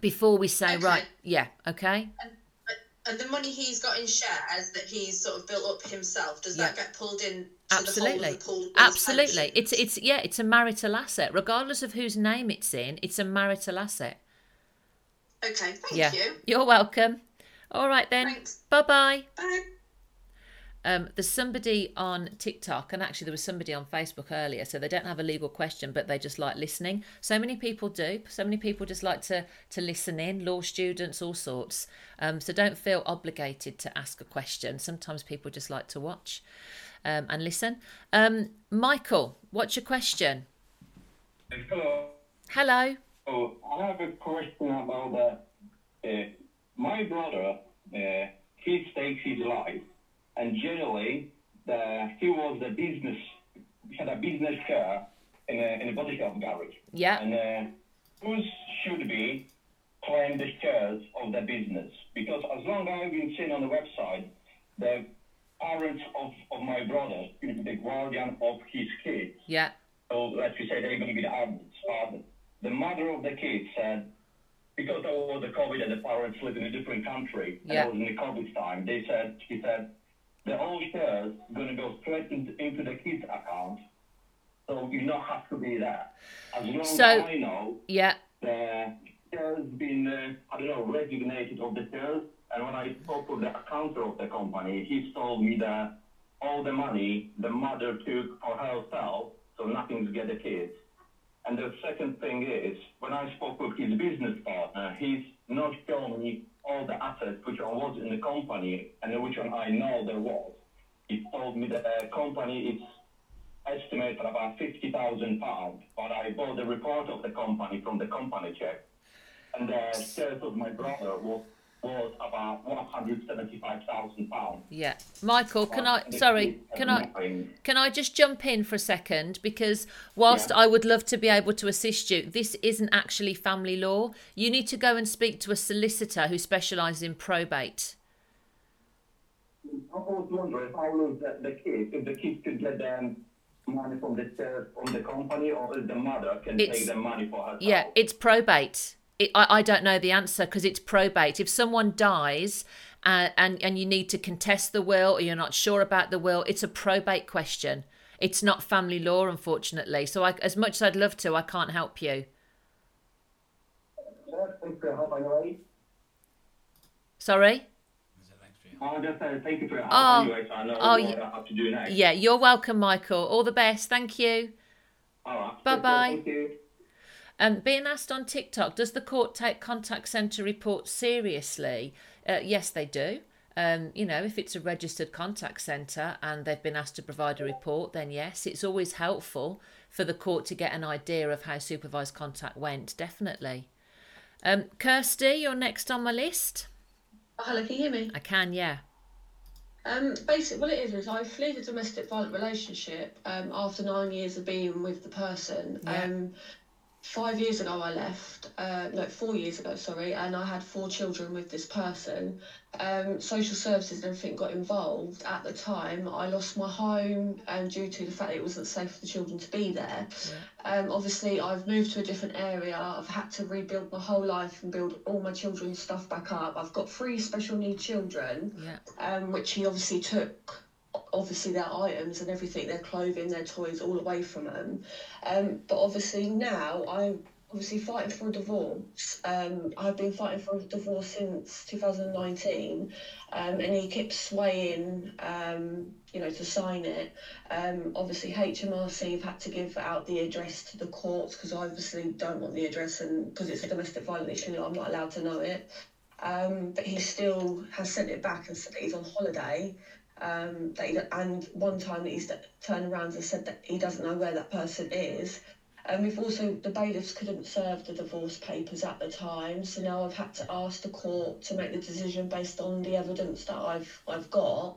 before we say okay. right yeah okay and, and the money he's got in shares that he's sort of built up himself, does yeah. that get pulled in to absolutely the whole of the pool absolutely it's it's yeah it's a marital asset regardless of whose name it's in. It's a marital asset. Okay, thank yeah. you. You're welcome. All right then. Thanks. Bye-bye. Bye. Um, there's somebody on TikTok, and actually there was somebody on Facebook earlier, so they don't have a legal question, but they just like listening. So many people do. So many people just like to, to listen in, law students, all sorts. Um, so don't feel obligated to ask a question. Sometimes people just like to watch um, and listen. Um, Michael, what's your question? Hello. Hello. Oh, I have a question about that. Uh, my brother, uh, he stakes his life. And generally, the, he was a business, he had a business car in a, in a body shop garage. Yeah. And uh, who should be claim the shares of the business? Because as long as I've been seen on the website, the parents of, of my brother should be the guardian of his kids. Yeah. So, like you said, they're going to be the adults, father. The mother of the kids said, because there was the COVID and the parents lived in a different country, yeah. and it was in the COVID time, they said, she said, the whole shares going to go straight into the kids' account, so you don't have to be there. As long so, as I know, yeah. the shares been, uh, I don't know, resignated of the shares, and when I spoke with the accountant of the company, he told me that all the money the mother took for herself, so nothing to get the kids. And the second thing is, when I spoke with his business partner, he's not showing me all the assets which I was in the company and which one I know there was. He told me that the company is estimated about fifty thousand pounds, but I bought the report of the company from the company check, and the shares of my brother was was about one hundred seventy-five thousand pounds. Yeah. Michael, can I, sorry, can I, can I just jump in for a second? Because whilst yeah. I would love to be able to assist you, this isn't actually family law. You need to go and speak to a solicitor who specialises in probate. I was wondering if I lose the kids, if the kids could get them money from the, from the company, or if the mother can it's, take the money for herself. Yeah, it's probate. It, I, I don't know the answer because it's probate. If someone dies uh, and, and you need to contest the will or you're not sure about the will, it's a probate question. It's not family law, unfortunately. So I, as much as I'd love to, I can't help you. Sorry? I'll just say thank you for your help oh, anyway, so I know oh, what I have to do next. Yeah, you're welcome, Michael. All the best. Thank you. All right. Bye-bye. Thank you. Um, being asked on TikTok, does the court take contact centre reports seriously? Uh, yes, they do. Um, you know, if it's a registered contact centre and they've been asked to provide a report, then yes, it's always helpful for the court to get an idea of how supervised contact went, definitely. Um, Kirsty, you're next on my list. Oh, hello, can you hear me? I can, yeah. Um, basically, what it is, is I fled a domestic violent relationship um, after nine years of being with the person. Yeah. Um, Five years ago I left, uh, no, four years ago, sorry, and I had four children with this person. Um, social services and everything got involved. At the time, I lost my home um, due to the fact that it wasn't safe for the children to be there. Yeah. Um, obviously, I've moved to a different area. I've had to rebuild my whole life and build all my children's stuff back up. I've got three special needs children, yeah. um, which he obviously took. Obviously their items and everything, their clothing, their toys, all away from them. Um, but obviously now I obviously fighting for a divorce. Um, I've been fighting for a divorce since two thousand nineteen, um, and he kept swaying, um, you know, to sign it. Um, obviously, H M R C have had to give out the address to the courts because I obviously don't want the address, and because it's a domestic violence unit, I'm not allowed to know it. Um, but he still has sent it back and said that he's on holiday. Um, that he, and one time that he's turned around and said that he doesn't know where that person is. And we've also, the bailiffs couldn't serve the divorce papers at the time, so now I've had to ask the court to make the decision based on the evidence that I've I've got.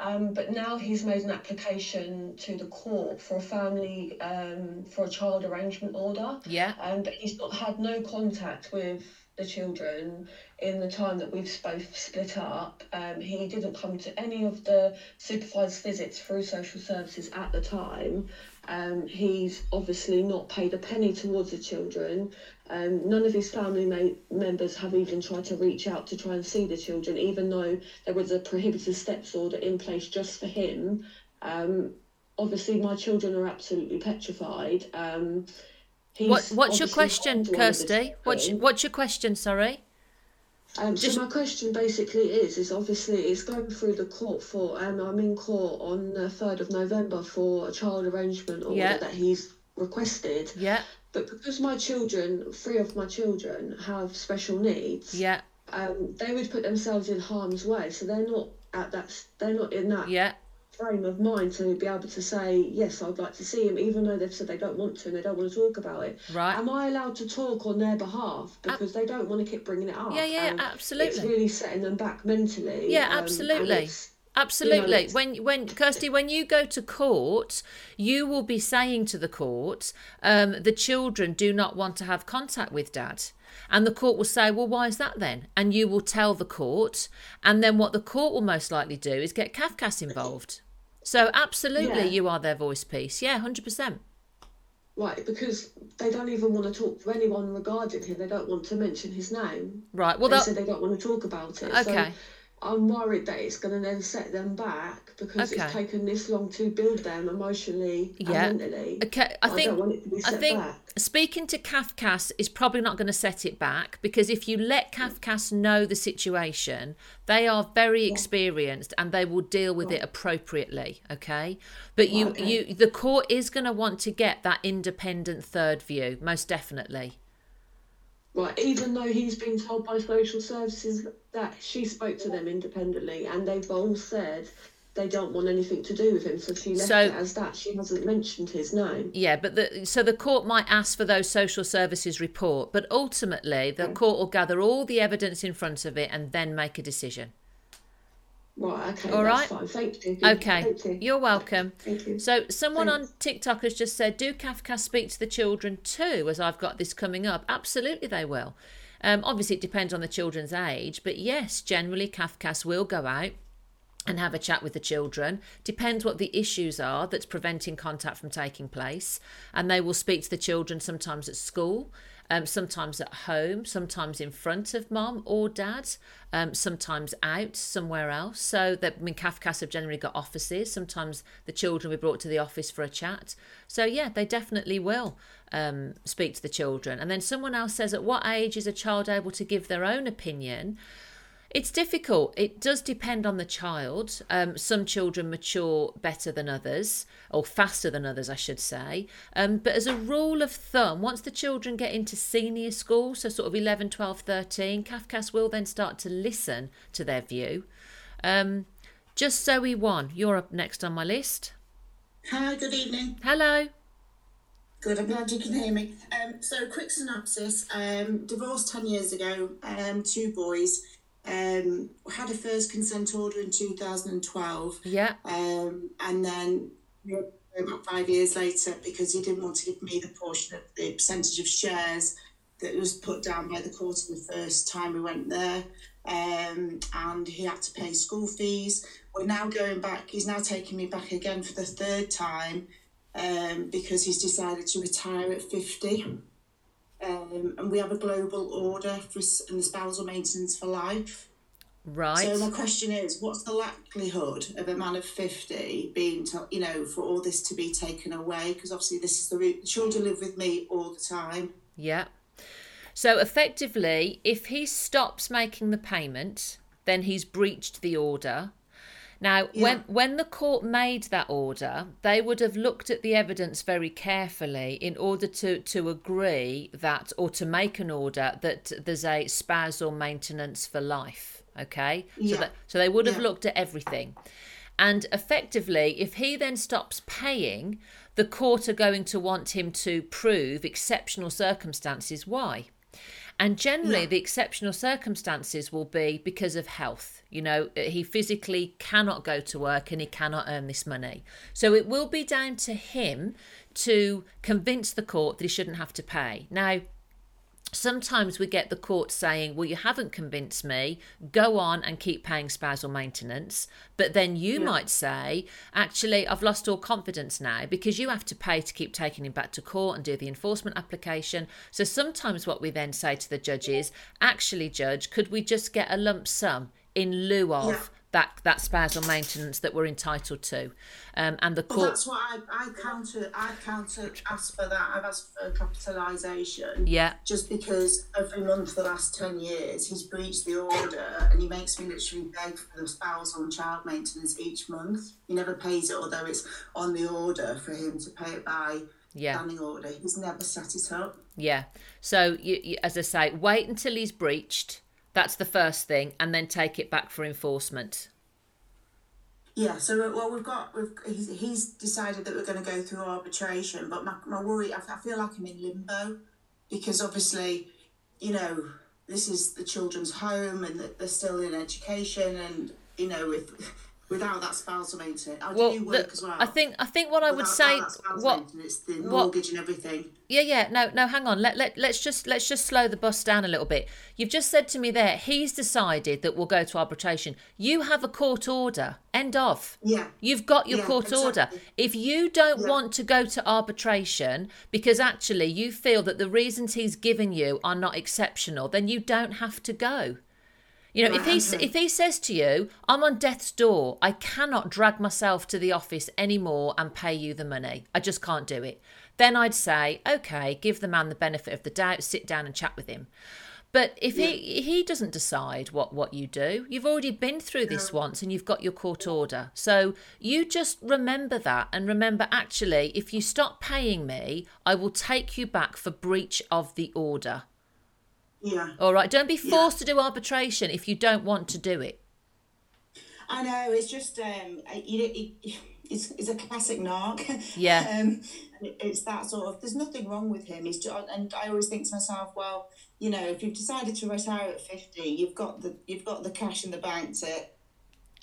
Um, but now he's made an application to the court for a family, um, for a child arrangement order. Yeah. Um, but he's not had no contact with the children in the time that we've both split up. Um, he didn't come to any of the supervised visits through social services at the time. Um, he's obviously not paid a penny towards the children. Um, none of his family ma- members have even tried to reach out to try and see the children, even though there was a prohibited steps order in place just for him. Um, obviously, my children are absolutely petrified. Um, What, what's your question, Kirsty? What's, what's your question, sorry? Um, so Just... my question basically is, is obviously it's going through the court for, um, I'm in court on the third of November for a child arrangement order yeah. that he's requested. Yeah. But because my children, three of my children, have special needs, yeah. um, they would put themselves in harm's way. So they're not at that, they're not in that. Yeah. frame of mind to be able to say, yes, I'd like to see him, even though they've said they don't want to and they don't want to talk about it. Right. Am I allowed to talk on their behalf? Because Ab- they don't want to keep bringing it up. Yeah, yeah, absolutely. It's really setting them back mentally. Yeah, absolutely. Um, Absolutely. You know, when when Kirsty, when you go to court, you will be saying to the court, um, the children do not want to have contact with Dad. And the court will say, well, why is that then? And you will tell the court. And then what the court will most likely do is get CAFCASS involved. So absolutely, yeah. you are their voice piece. Yeah, one hundred percent. Right, because they don't even want to talk to anyone regarding him. They don't want to mention his name. Right. Well, they that... said they don't want to talk about it. Okay. So, I'm worried that it's going to then set them back because okay. it's taken this long to build them emotionally yeah. and mentally. Okay, I, I think, don't want it to be set I think back. Speaking to CAFCASS is probably not going to set it back, because if you let CAFCASS know the situation, they are very yeah. experienced and they will deal with right. it appropriately. Okay, but you, right, okay. you, the court is going to want to get that independent third view, most definitely. Right, even though he's been told by social services that she spoke to them independently and they've all said they don't want anything to do with him, so she left so, it as that. She hasn't mentioned his name. Yeah, but the, so the court might ask for those social services report, but ultimately the okay. court will gather all the evidence in front of it and then make a decision. Right, okay, all right. Fine. Thank you. Okay, Thank you. You're welcome. Thank you. So someone Thanks. on TikTok has just said, do CAFCASS speak to the children too, as I've got this coming up? Absolutely they will. Um, obviously, it depends on the children's age, but yes, generally CAFCASS will go out and have a chat with the children. Depends what the issues are that's preventing contact from taking place. And they will speak to the children sometimes at school, um, sometimes at home, sometimes in front of mum or dad, um, sometimes out somewhere else. So that, I mean, CAFCASS have generally got offices. Sometimes the children will be brought to the office for a chat. So yeah, they definitely will um, speak to the children. And then someone else says, at what age is a child able to give their own opinion? It's difficult. It does depend on the child. Um, some children mature better than others, or faster than others, I should say. Um, but as a rule of thumb, once the children get into senior school, so sort of eleven, twelve, thirteen, CAFCASS will then start to listen to their view. Um, just Zoe Wan, you're up next on my list. Hi, good evening. Hello. Good, I'm glad you can hear me. Um, so quick synopsis, um, divorced ten years ago, um, two boys. Um, had a first consent order in two thousand twelve. Yeah. Um, and then about five years later, because he didn't want to give me the portion of the percentage of shares that was put down by the court in the first time we went there, um, and he had to pay school fees. We're now going back. He's now taking me back again for the third time, um, because he's decided to retire at fifty. Um, and we have a global order for and spousal maintenance for life. Right. So my question is, what's the likelihood of a man of fifty being, to, you know, for all this to be taken away? Because obviously this is the route. The children live with me all the time. Yeah. So effectively, if he stops making the payment, then he's breached the order. Now, yeah. when when the court made that order, they would have looked at the evidence very carefully in order to, to agree that, or to make an order that there's a spousal maintenance for life, okay? Yeah. So, that, so they would have yeah. looked at everything. And effectively, if he then stops paying, the court are going to want him to prove exceptional circumstances why. And generally, yeah. the exceptional circumstances will be because of health. You know, he physically cannot go to work and he cannot earn this money. So it will be down to him to convince the court that he shouldn't have to pay. Now, sometimes we get the court saying, well, you haven't convinced me, go on and keep paying spousal maintenance. But then you yeah. might say, actually, I've lost all confidence now because you have to pay to keep taking him back to court and do the enforcement application. So sometimes what we then say to the judge is, actually, judge, could we just get a lump sum in lieu of yeah. that that spousal maintenance that we're entitled to? Um, and the court... Well, that's what I, I counter, I counter asked for that. I've asked for capitalisation. Yeah. Just because every month for the last ten years, he's breached the order and he makes me literally beg for the spousal and child maintenance each month. He never pays it, although it's on the order for him to pay it by... Yeah. Standing order. He's never set it up. Yeah. So, you, you, as I say, wait until he's breached. That's the first thing, and then take it back for enforcement. Yeah, so well, we've got, we've, he's, he's decided that we're going to go through arbitration, but my, my worry, I, I feel like I'm in limbo, because obviously, you know, this is the children's home, and they're still in education, and, you know, if, without that spousal maintenance, I well, do work the, as well. I think, I think what without I would say... What, it's the mortgage what, and everything. Yeah, yeah, no, no, hang on. Let, let, let's just let's just slow the bus down a little bit. You've just said to me there, he's decided that we'll go to arbitration. You have a court order, end of. Yeah. You've got your yeah, court exactly. order. If you don't yeah. want to go to arbitration because actually you feel that the reasons he's given you are not exceptional, then you don't have to go. You know, if he if he says to you, I'm on death's door, I cannot drag myself to the office anymore and pay you the money. I just can't do it. Then I'd say, OK, give the man the benefit of the doubt, sit down and chat with him. But if yeah. he he doesn't decide what, what you do, you've already been through this yeah. once and you've got your court order. So you just remember that and remember, actually, if you stop paying me, I will take you back for breach of the order. Yeah. All right. Don't be forced yeah. to do arbitration if you don't want to do it. I know. It's just um, it, it, it's it's a classic narc. Yeah. um, it's that sort of. There's nothing wrong with him. He's just, and I always think to myself, well, you know, if you've decided to retire at fifty, you've got the you've got the cash in the bank to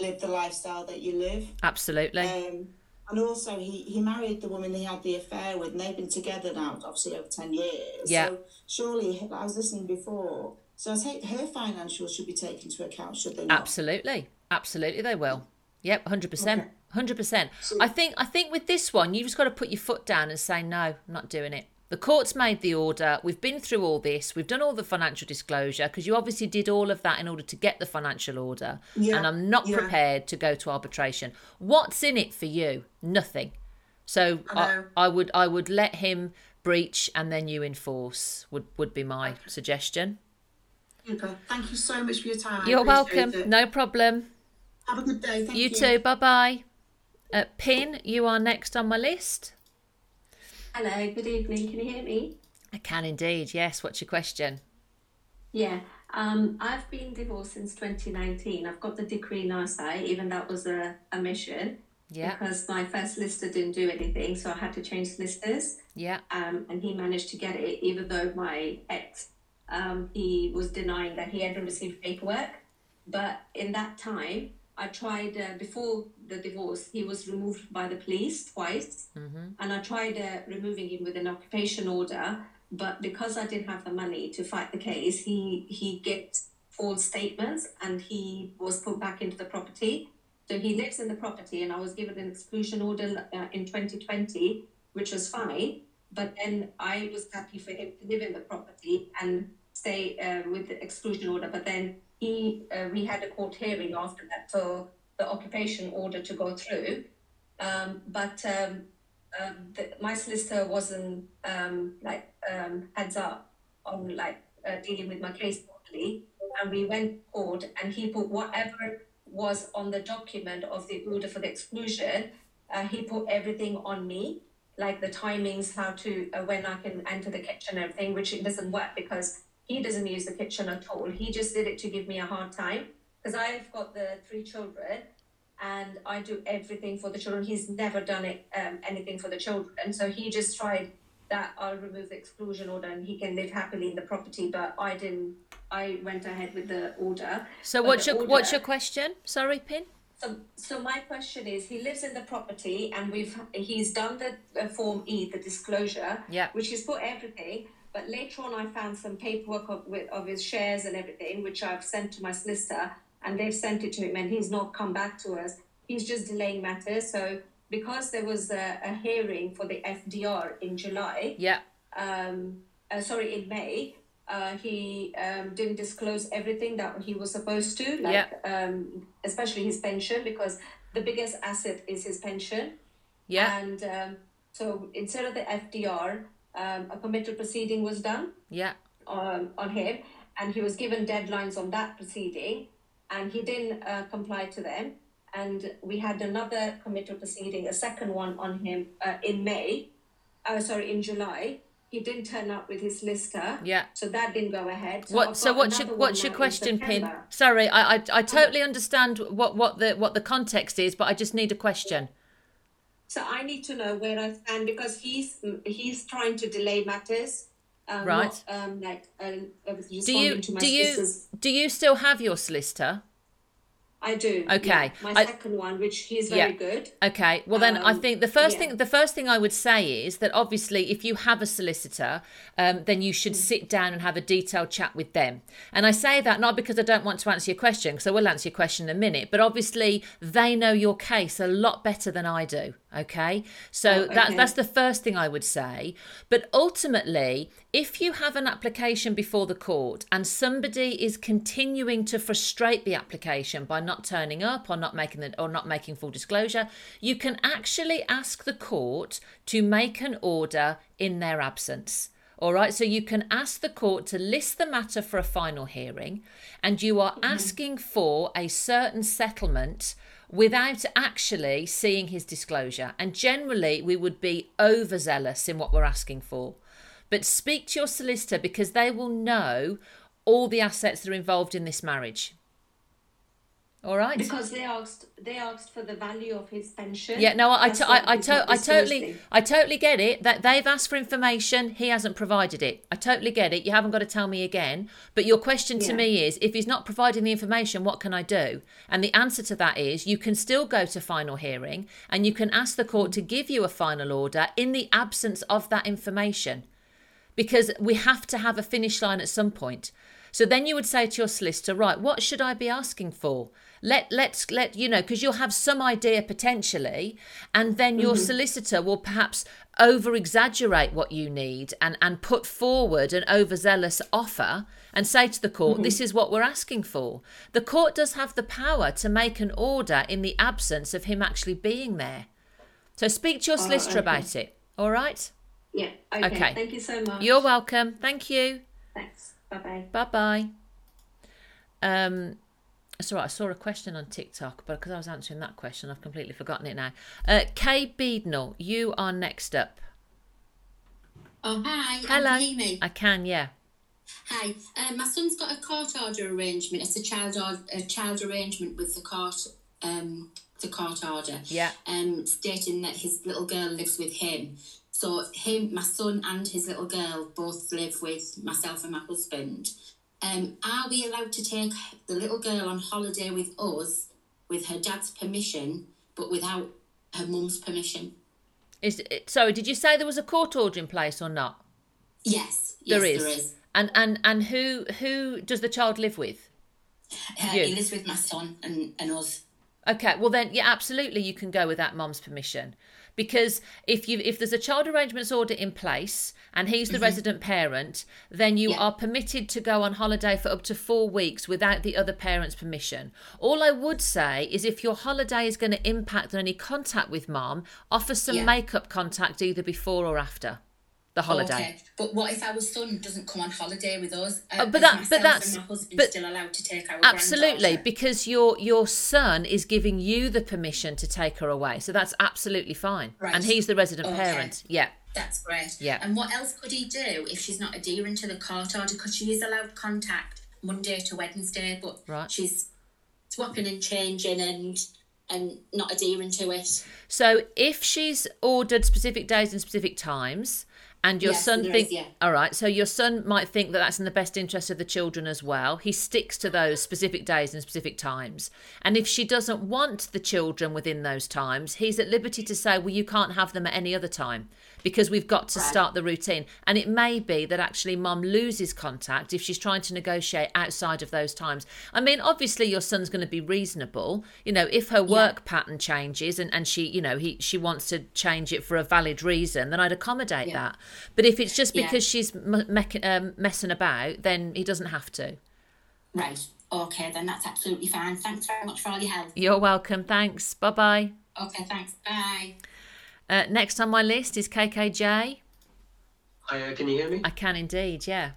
live the lifestyle that you live. Absolutely. Um, and also, he, he married the woman he had the affair with, and they've been together now, obviously, over ten years. Yeah. So surely, I was listening before, so I think her financials should be taken into account, should they not? Absolutely. Absolutely, they will. Yep, one hundred percent. Okay. one hundred percent. So, I think I think with this one, you've just got to put your foot down and say, no, I'm not doing it. The court's made the order. We've been through all this. We've done all the financial disclosure, because you obviously did all of that in order to get the financial order. Yeah, and I'm not yeah. prepared to go to arbitration. What's in it for you? Nothing. So I, I, I would I would let him breach and then you enforce would, would be my okay. suggestion. Okay. Thank you so much for your time. You're welcome. It. No problem. Have a good day. Thank you. You too. Bye-bye. Uh, Pin, you are next on my list. Hello, good evening. Can you hear me? I can indeed, yes. What's your question? Yeah, um, I've been divorced since twenty nineteen. I've got the decree nisi, even that was a omission. Yeah. Because my first lister didn't do anything, so I had to change listers. Yeah. Um, and he managed to get it, even though my ex, um, he was denying that he hadn't received paperwork. But in that time, I tried, uh, before the divorce, he was removed by the police twice. Mm-hmm. And I tried uh, removing him with an occupation order. But because I didn't have the money to fight the case, he, he gets false statements and he was put back into the property. So he lives in the property and I was given an exclusion order uh, in twenty twenty, which was fine. But then I was happy for him to live in the property and stay uh, with the exclusion order. But then He, uh, we had a court hearing after that for the occupation order to go through, um, but um, uh, the, my solicitor wasn't um, like um, heads up on like uh, dealing with my case properly, and we went to court and he put whatever was on the document of the order for the exclusion, uh, he put everything on me, like the timings, how to, uh, when I can enter the kitchen and everything, which it doesn't work because he doesn't use the kitchen at all. He just did it to give me a hard time because I've got the three children and I do everything for the children. He's never done it, um, anything for the children. So he just tried that I'll remove the exclusion order and he can live happily in the property, but I didn't, I went ahead with the order. So what's your, order, what's your question? Sorry, Pin. So, so my question is, he lives in the property and we've he's done the uh, Form E, the disclosure, yeah. which is for everything. But later on, I found some paperwork of, of his shares and everything, which I've sent to my solicitor, and they've sent it to him, and he's not come back to us. He's just delaying matters. So because there was a, a hearing for the F D R in July, yeah, um, uh, sorry, in May, Uh, he um, didn't disclose everything that he was supposed to, like yeah. um, especially his pension, because the biggest asset is his pension. Yeah. And um, so instead of the F D R, um, a committal proceeding was done. Yeah. Um, on him, and he was given deadlines on that proceeding, and he didn't uh, comply to them. And we had another committal proceeding, a second one on him uh, in May. Uh, sorry, in July. He didn't turn up with his solicitor. Yeah. So that didn't go ahead. So what? So what's your what's your question, Pin? Sorry, I I, I totally understand what, what the what the context is, but I just need a question. So I need to know where I stand because he's he's trying to delay matters. Um, right. Not, um, like uh, do you to my do you do you still have your solicitor? I do. Okay. Yeah, my I, second one, which he's very yeah. good. Okay. Well, then um, I think the first yeah. thing the first thing I would say is that obviously if you have a solicitor, um, then you should mm. sit down and have a detailed chat with them. And I say that not because I don't want to answer your question, because I will answer your question in a minute. But obviously they know your case a lot better than I do. Okay. So oh, okay. That, that's the first thing I would say. But ultimately, if you have an application before the court and somebody is continuing to frustrate the application by not turning up or not making the, or not making full disclosure, you can actually ask the court to make an order in their absence. All right, so you can ask the court to list the matter for a final hearing, and you are asking for a certain settlement without actually seeing his disclosure. And generally, we would be overzealous in what we're asking for. But speak to your solicitor because they will know all the assets that are involved in this marriage. All right. Because they asked, they asked for the value of his pension. Yeah, no, I, to, I, I, to, I totally, I totally get it. That they've asked for information, he hasn't provided it. I totally get it. You haven't got to tell me again. But your question yeah. to me is, if he's not providing the information, what can I do? And the answer to that is, you can still go to final hearing, and you can ask the court to give you a final order in the absence of that information, because we have to have a finish line at some point. So then you would say to your solicitor, right, what should I be asking for? Let, let's let, you know, because you'll have some idea potentially, and then your mm-hmm. solicitor will perhaps over exaggerate what you need and, and put forward an overzealous offer and say to the court, mm-hmm. this is what we're asking for. The court does have the power to make an order in the absence of him actually being there. So speak to your solicitor oh, okay. about it. All right? Yeah. Okay. okay. Thank you so much. You're welcome. Thank you. Thanks. Bye-bye. Bye-bye. Um, it's all right. I saw a question on TikTok, but because I was answering that question, I've completely forgotten it now. Uh, Kay Beadnell, you are next up. Oh, hi. Hello. Can you hear me? I can, yeah. Hi. Um, my son's got a court order arrangement. It's a child or- a child arrangement with the court um, the court order. Yeah. Um, stating that his little girl lives with him. So him, my son and his little girl both live with myself and my husband. Um, are we allowed to take the little girl on holiday with us, with her dad's permission, but without her mum's permission? Is it, sorry, did you say there was a court order in place or not? Yes, yes there is. There is. And and and who who does the child live with? Uh, he lives with my son and, and us. Okay, well then, yeah, absolutely you can go without mum's permission. Because if you if there's a child arrangements order in place and he's the mm-hmm. resident parent, then you yeah. are permitted to go on holiday for up to four weeks without the other parent's permission. All I would say is if your holiday is going to impact on any contact with mom, offer some yeah. make-up contact either before or after the holiday. Okay. But what if our son doesn't come on holiday with us? Uh, but that, but that's and my husband but still allowed to take our absolutely because your your son is giving you the permission to take her away, so that's absolutely fine. Right. And he's the resident okay. parent. Yeah, that's great. Yeah. And what else could he do if she's not adhering to the court order? Because she is allowed contact Monday to Wednesday, but right. she's swapping and changing and. and not adhering to it. So if she's ordered specific days and specific times and your yes, son thinks, yeah. all right, so your son might think that that's in the best interest of the children as well. He sticks to those specific days and specific times. And if she doesn't want the children within those times, he's at liberty to say, well, you can't have them at any other time because we've got to right. start the routine. And it may be that actually mum loses contact if she's trying to negotiate outside of those times. I mean, obviously your son's going to be reasonable. You know, if her work yeah. pattern changes and, and she, you know, he she wants to change it for a valid reason, then I'd accommodate yeah. that. But if it's just because yeah. she's me- me- um, messing about, then he doesn't have to. Right. Okay, then that's absolutely fine. Thanks very much for all your help. You're welcome. Thanks. Bye-bye. Okay, thanks. Bye. Uh, next on my list is K K J. Hiya, can you hear me? I can indeed, yeah.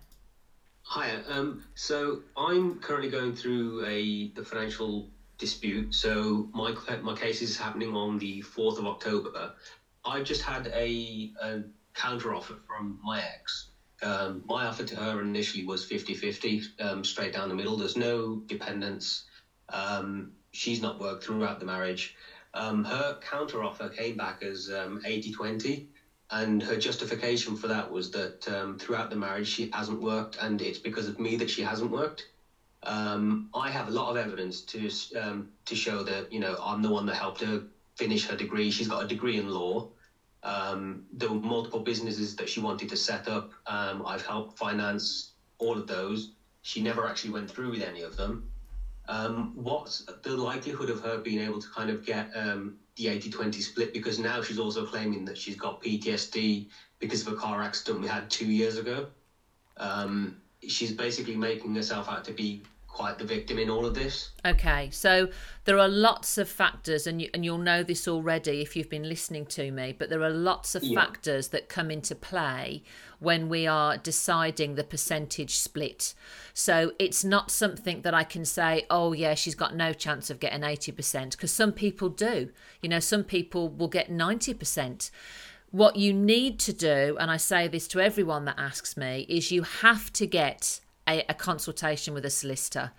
Hiya. Um, so I'm currently going through a the financial dispute. So my my case is happening on the fourth of October. I just had a, a counter offer from my ex. Um, my offer to her initially was fifty-fifty, um, straight down the middle. There's no dependents. Um, she's not worked throughout the marriage. Um, her counteroffer came back as um, eighty-twenty, and her justification for that was that um, throughout the marriage she hasn't worked, and it's because of me that she hasn't worked. Um, I have a lot of evidence to um, to show that, you know, I'm the one that helped her finish her degree. She's got a degree in law. Um, there were multiple businesses that she wanted to set up. Um, I've helped finance all of those. She never actually went through with any of them. Um, what's the likelihood of her being able to kind of get um, the eighty-twenty split? Because now she's also claiming that she's got P T S D because of a car accident we had two years ago. Um, she's basically making herself out to be quite the victim in all of this. Okay, so there are lots of factors, and, you, and you'll know this already if you've been listening to me, but there are lots of yeah. factors that come into play when we are deciding the percentage split. So it's not something that I can say, oh yeah, she's got no chance of getting eighty percent, because some people do. You know, some people will get ninety percent. What you need to do, and I say this to everyone that asks me, is you have to get A, a consultation with a solicitor,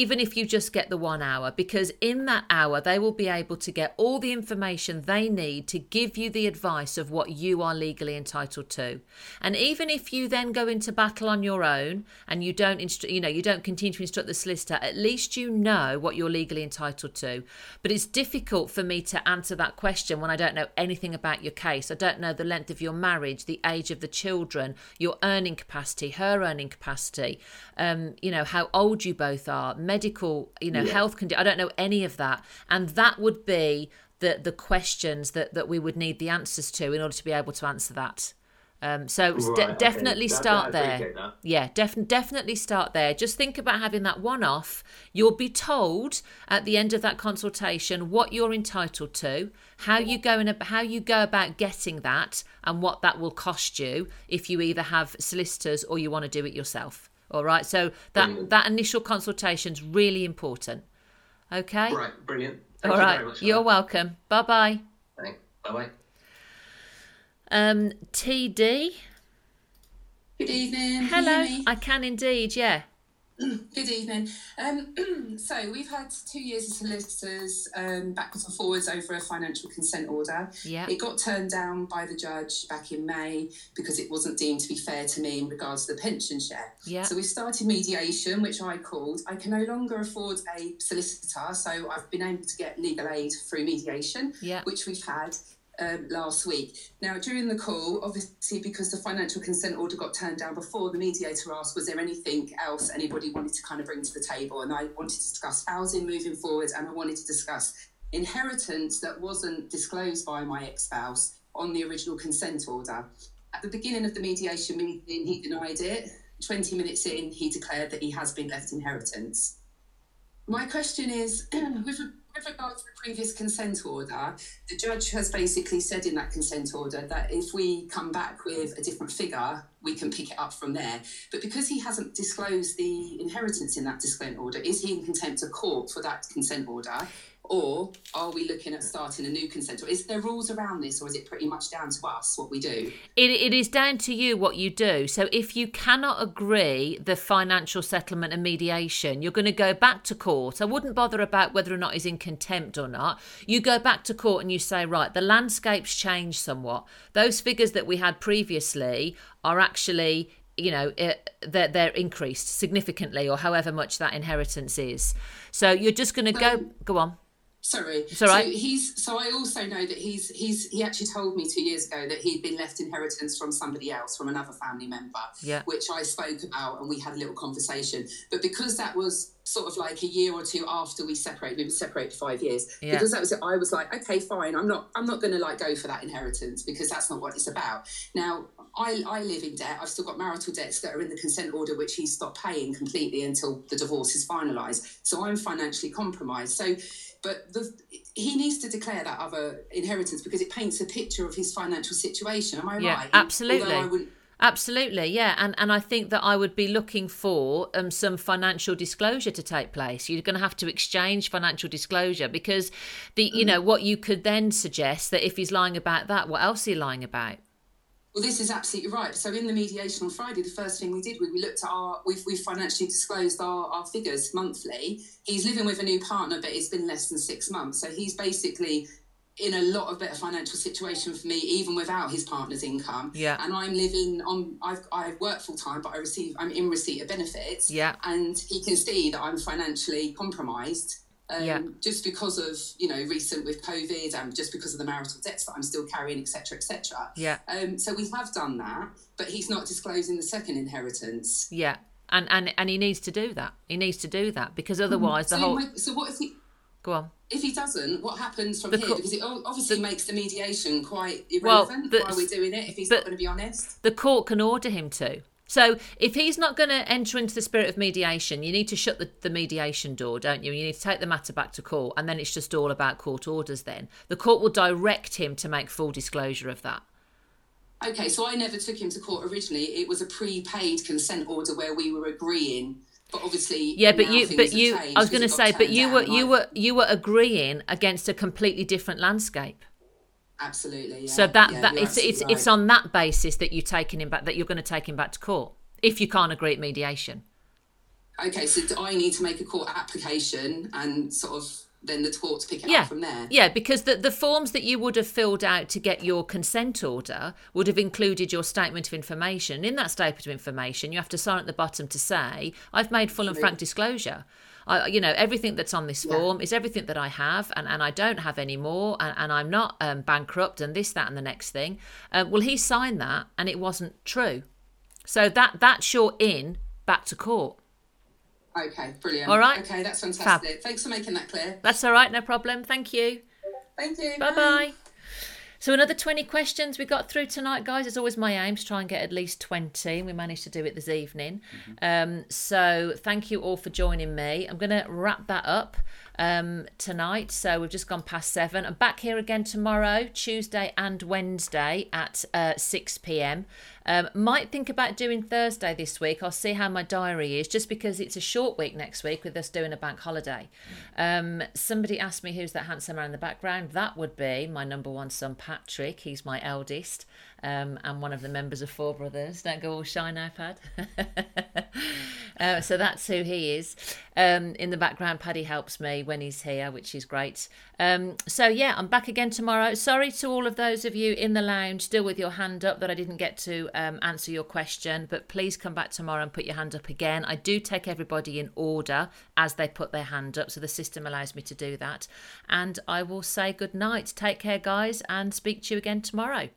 even if you just get the one hour, because in that hour they will be able to get all the information they need to give you the advice of what you are legally entitled to. And even if you then go into battle on your own and you don't instru- you know you don't continue to instruct the solicitor, at least you know what you're legally entitled to. But it's difficult for me to answer that question when I don't know anything about your case. I don't know the length of your marriage, the age of the children, your earning capacity, her earning capacity, Um, you know, how old you both are, medical, you know, yeah. health condition. I don't know any of that. And that would be the, the questions that, that we would need the answers to in order to be able to answer that. Um, so right, de- okay. definitely that, start that, there. That. Yeah, def- definitely start there. Just think about having that one off. You'll be told at the end of that consultation what you're entitled to, how you go in, how you go about getting that, and what that will cost you if you either have solicitors or you want to do it yourself. All right, so that brilliant. that initial consultation's really important. Okay? Right, brilliant. Thank All right, you very much, you're welcome. Bye-bye. Thanks. Bye-bye. Um, T D. Good evening. Hello. Can I can indeed, yeah. Good evening. Um, so we've had two years of solicitors um, backwards and forwards over a financial consent order. Yeah. It got turned down by the judge back in May because it wasn't deemed to be fair to me in regards to the pension share. Yeah. So we started mediation, which I called. I can no longer afford a solicitor, so I've been able to get legal aid through mediation, yeah. which we've had Um, last week. Now, during the call, obviously, because the financial consent order got turned down before, the mediator asked, was there anything else anybody wanted to kind of bring to the table? And I wanted to discuss housing moving forward, and I wanted to discuss inheritance that wasn't disclosed by my ex-spouse on the original consent order. At the beginning of the mediation meeting, he denied it. twenty minutes in, he declared that he has been left inheritance. My question is, with regard to the previous consent order, the judge has basically said in that consent order that if we come back with a different figure, we can pick it up from there. But because he hasn't disclosed the inheritance in that consent order, is he in contempt of court for that consent order? Or are we looking at starting a new consent order? Is there rules around this, or is it pretty much down to us what we do? It, it is down to you what you do. So if you cannot agree the financial settlement and mediation, you're going to go back to court. I wouldn't bother about whether or not he's in contempt or not. You go back to court and you say, right, the landscape's changed somewhat. Those figures that we had previously are actually, you know, it, they're, they're increased significantly, or however much that inheritance is. So you're just going to um, go, go on. Sorry. It's all right. So he's. So I also know that he's. He's. He actually told me two years ago that he'd been left inheritance from somebody else, from another family member. Yeah. Which I spoke about, and we had a little conversation. But because that was sort of like a year or two after we separated, we were separated for five years. Yeah. Because that was it, I was like, okay, fine. I'm not. I'm not going to like go for that inheritance because that's not what it's about. Now I. I live in debt. I've still got marital debts that are in the consent order, which he stopped paying completely until the divorce is finalised. So I'm financially compromised. So. But the, he needs to declare that other inheritance because it paints a picture of his financial situation. Am I yeah, right? Absolutely. I would... Absolutely, yeah. And and I think that I would be looking for um, some financial disclosure to take place. You're going to have to exchange financial disclosure because, the you mm. know, what you could then suggest that if he's lying about that, what else is he lying about? Well, this is absolutely right. So in the mediation on Friday, the first thing we did, we, we looked at our, we've, we financially disclosed our, our figures monthly. He's living with a new partner, but it's been less than six months. So he's basically in a lot of better financial situation for me, even without his partner's income. Yeah. And I'm living on, I've, I work full time, but I receive, I'm in receipt of benefits. Yeah. And he can see that I'm financially compromised. Um, yeah. Just because of, you know, recent with COVID and just because of the marital debts that I'm still carrying, et cetera, et cetera. Yeah. Um, so we have done that, but he's not disclosing the second inheritance. Yeah. And and, and he needs to do that. He needs to do that because otherwise mm. the so whole... My, so what if he... Go on. If he doesn't, what happens from the, here? Because it obviously the, makes the mediation quite irrelevant. Well, the, why we're doing it if he's not going to be honest. The court can order him to. So if he's not going to enter into the spirit of mediation, you need to shut the, the mediation door, don't you? You need to take the matter back to court, and then it's just all about court orders then. The court will direct him to make full disclosure of that. Okay, so I never took him to court originally. It was a prepaid consent order where we were agreeing, but obviously yeah, but you, but you, I was going to say, but you were, you were, you were agreeing against a completely different landscape. Absolutely. Yeah. So that, yeah, that it's it's right. It's on that basis that you're taking him back, that you're going to take him back to court if you can't agree at mediation. Okay, so do I need to make a court application and sort of then the court to pick it yeah. up from there? Yeah, because the, the forms that you would have filled out to get your consent order would have included your statement of information. In that statement of information, you have to sign at the bottom to say, I've made full Absolutely. and frank disclosure. I, you know, everything that's on this form yeah. is everything that I have and, and I don't have anymore and, and I'm not um, bankrupt and this, that and the next thing. Uh, well, he signed that and it wasn't true. So that that's your in back to court. Okay, brilliant. All right. Okay, that's fantastic. Fab. Thanks for making that clear. That's all right, no problem. Thank you. Thank you. Bye-bye. Bye. So another twenty questions we got through tonight, guys. It's always my aim to try and get at least twenty. We managed to do it this evening. Mm-hmm. Um, so thank you all for joining me. I'm going to wrap that up um, tonight. So we've just gone past seven. I'm back here again tomorrow, Tuesday and Wednesday at uh, six p.m. Um, might think about doing Thursday this week. I'll see how my diary is, just because it's a short week next week with us doing a bank holiday. Um, somebody asked me, who's that handsome man in the background? That would be my number one son, Patrick. He's my eldest. Um, and one of the members of Four Brothers. Don't go all shy now, Pad. uh, so that's who he is. Um, in the background, Paddy helps me when he's here, which is great. Um, so, yeah, I'm back again tomorrow. Sorry to all of those of you in the lounge still with your hand up that I didn't get to um, answer your question, but please come back tomorrow and put your hand up again. I do take everybody in order as they put their hand up, so the system allows me to do that. And I will say good night. Take care, guys, and speak to you again tomorrow.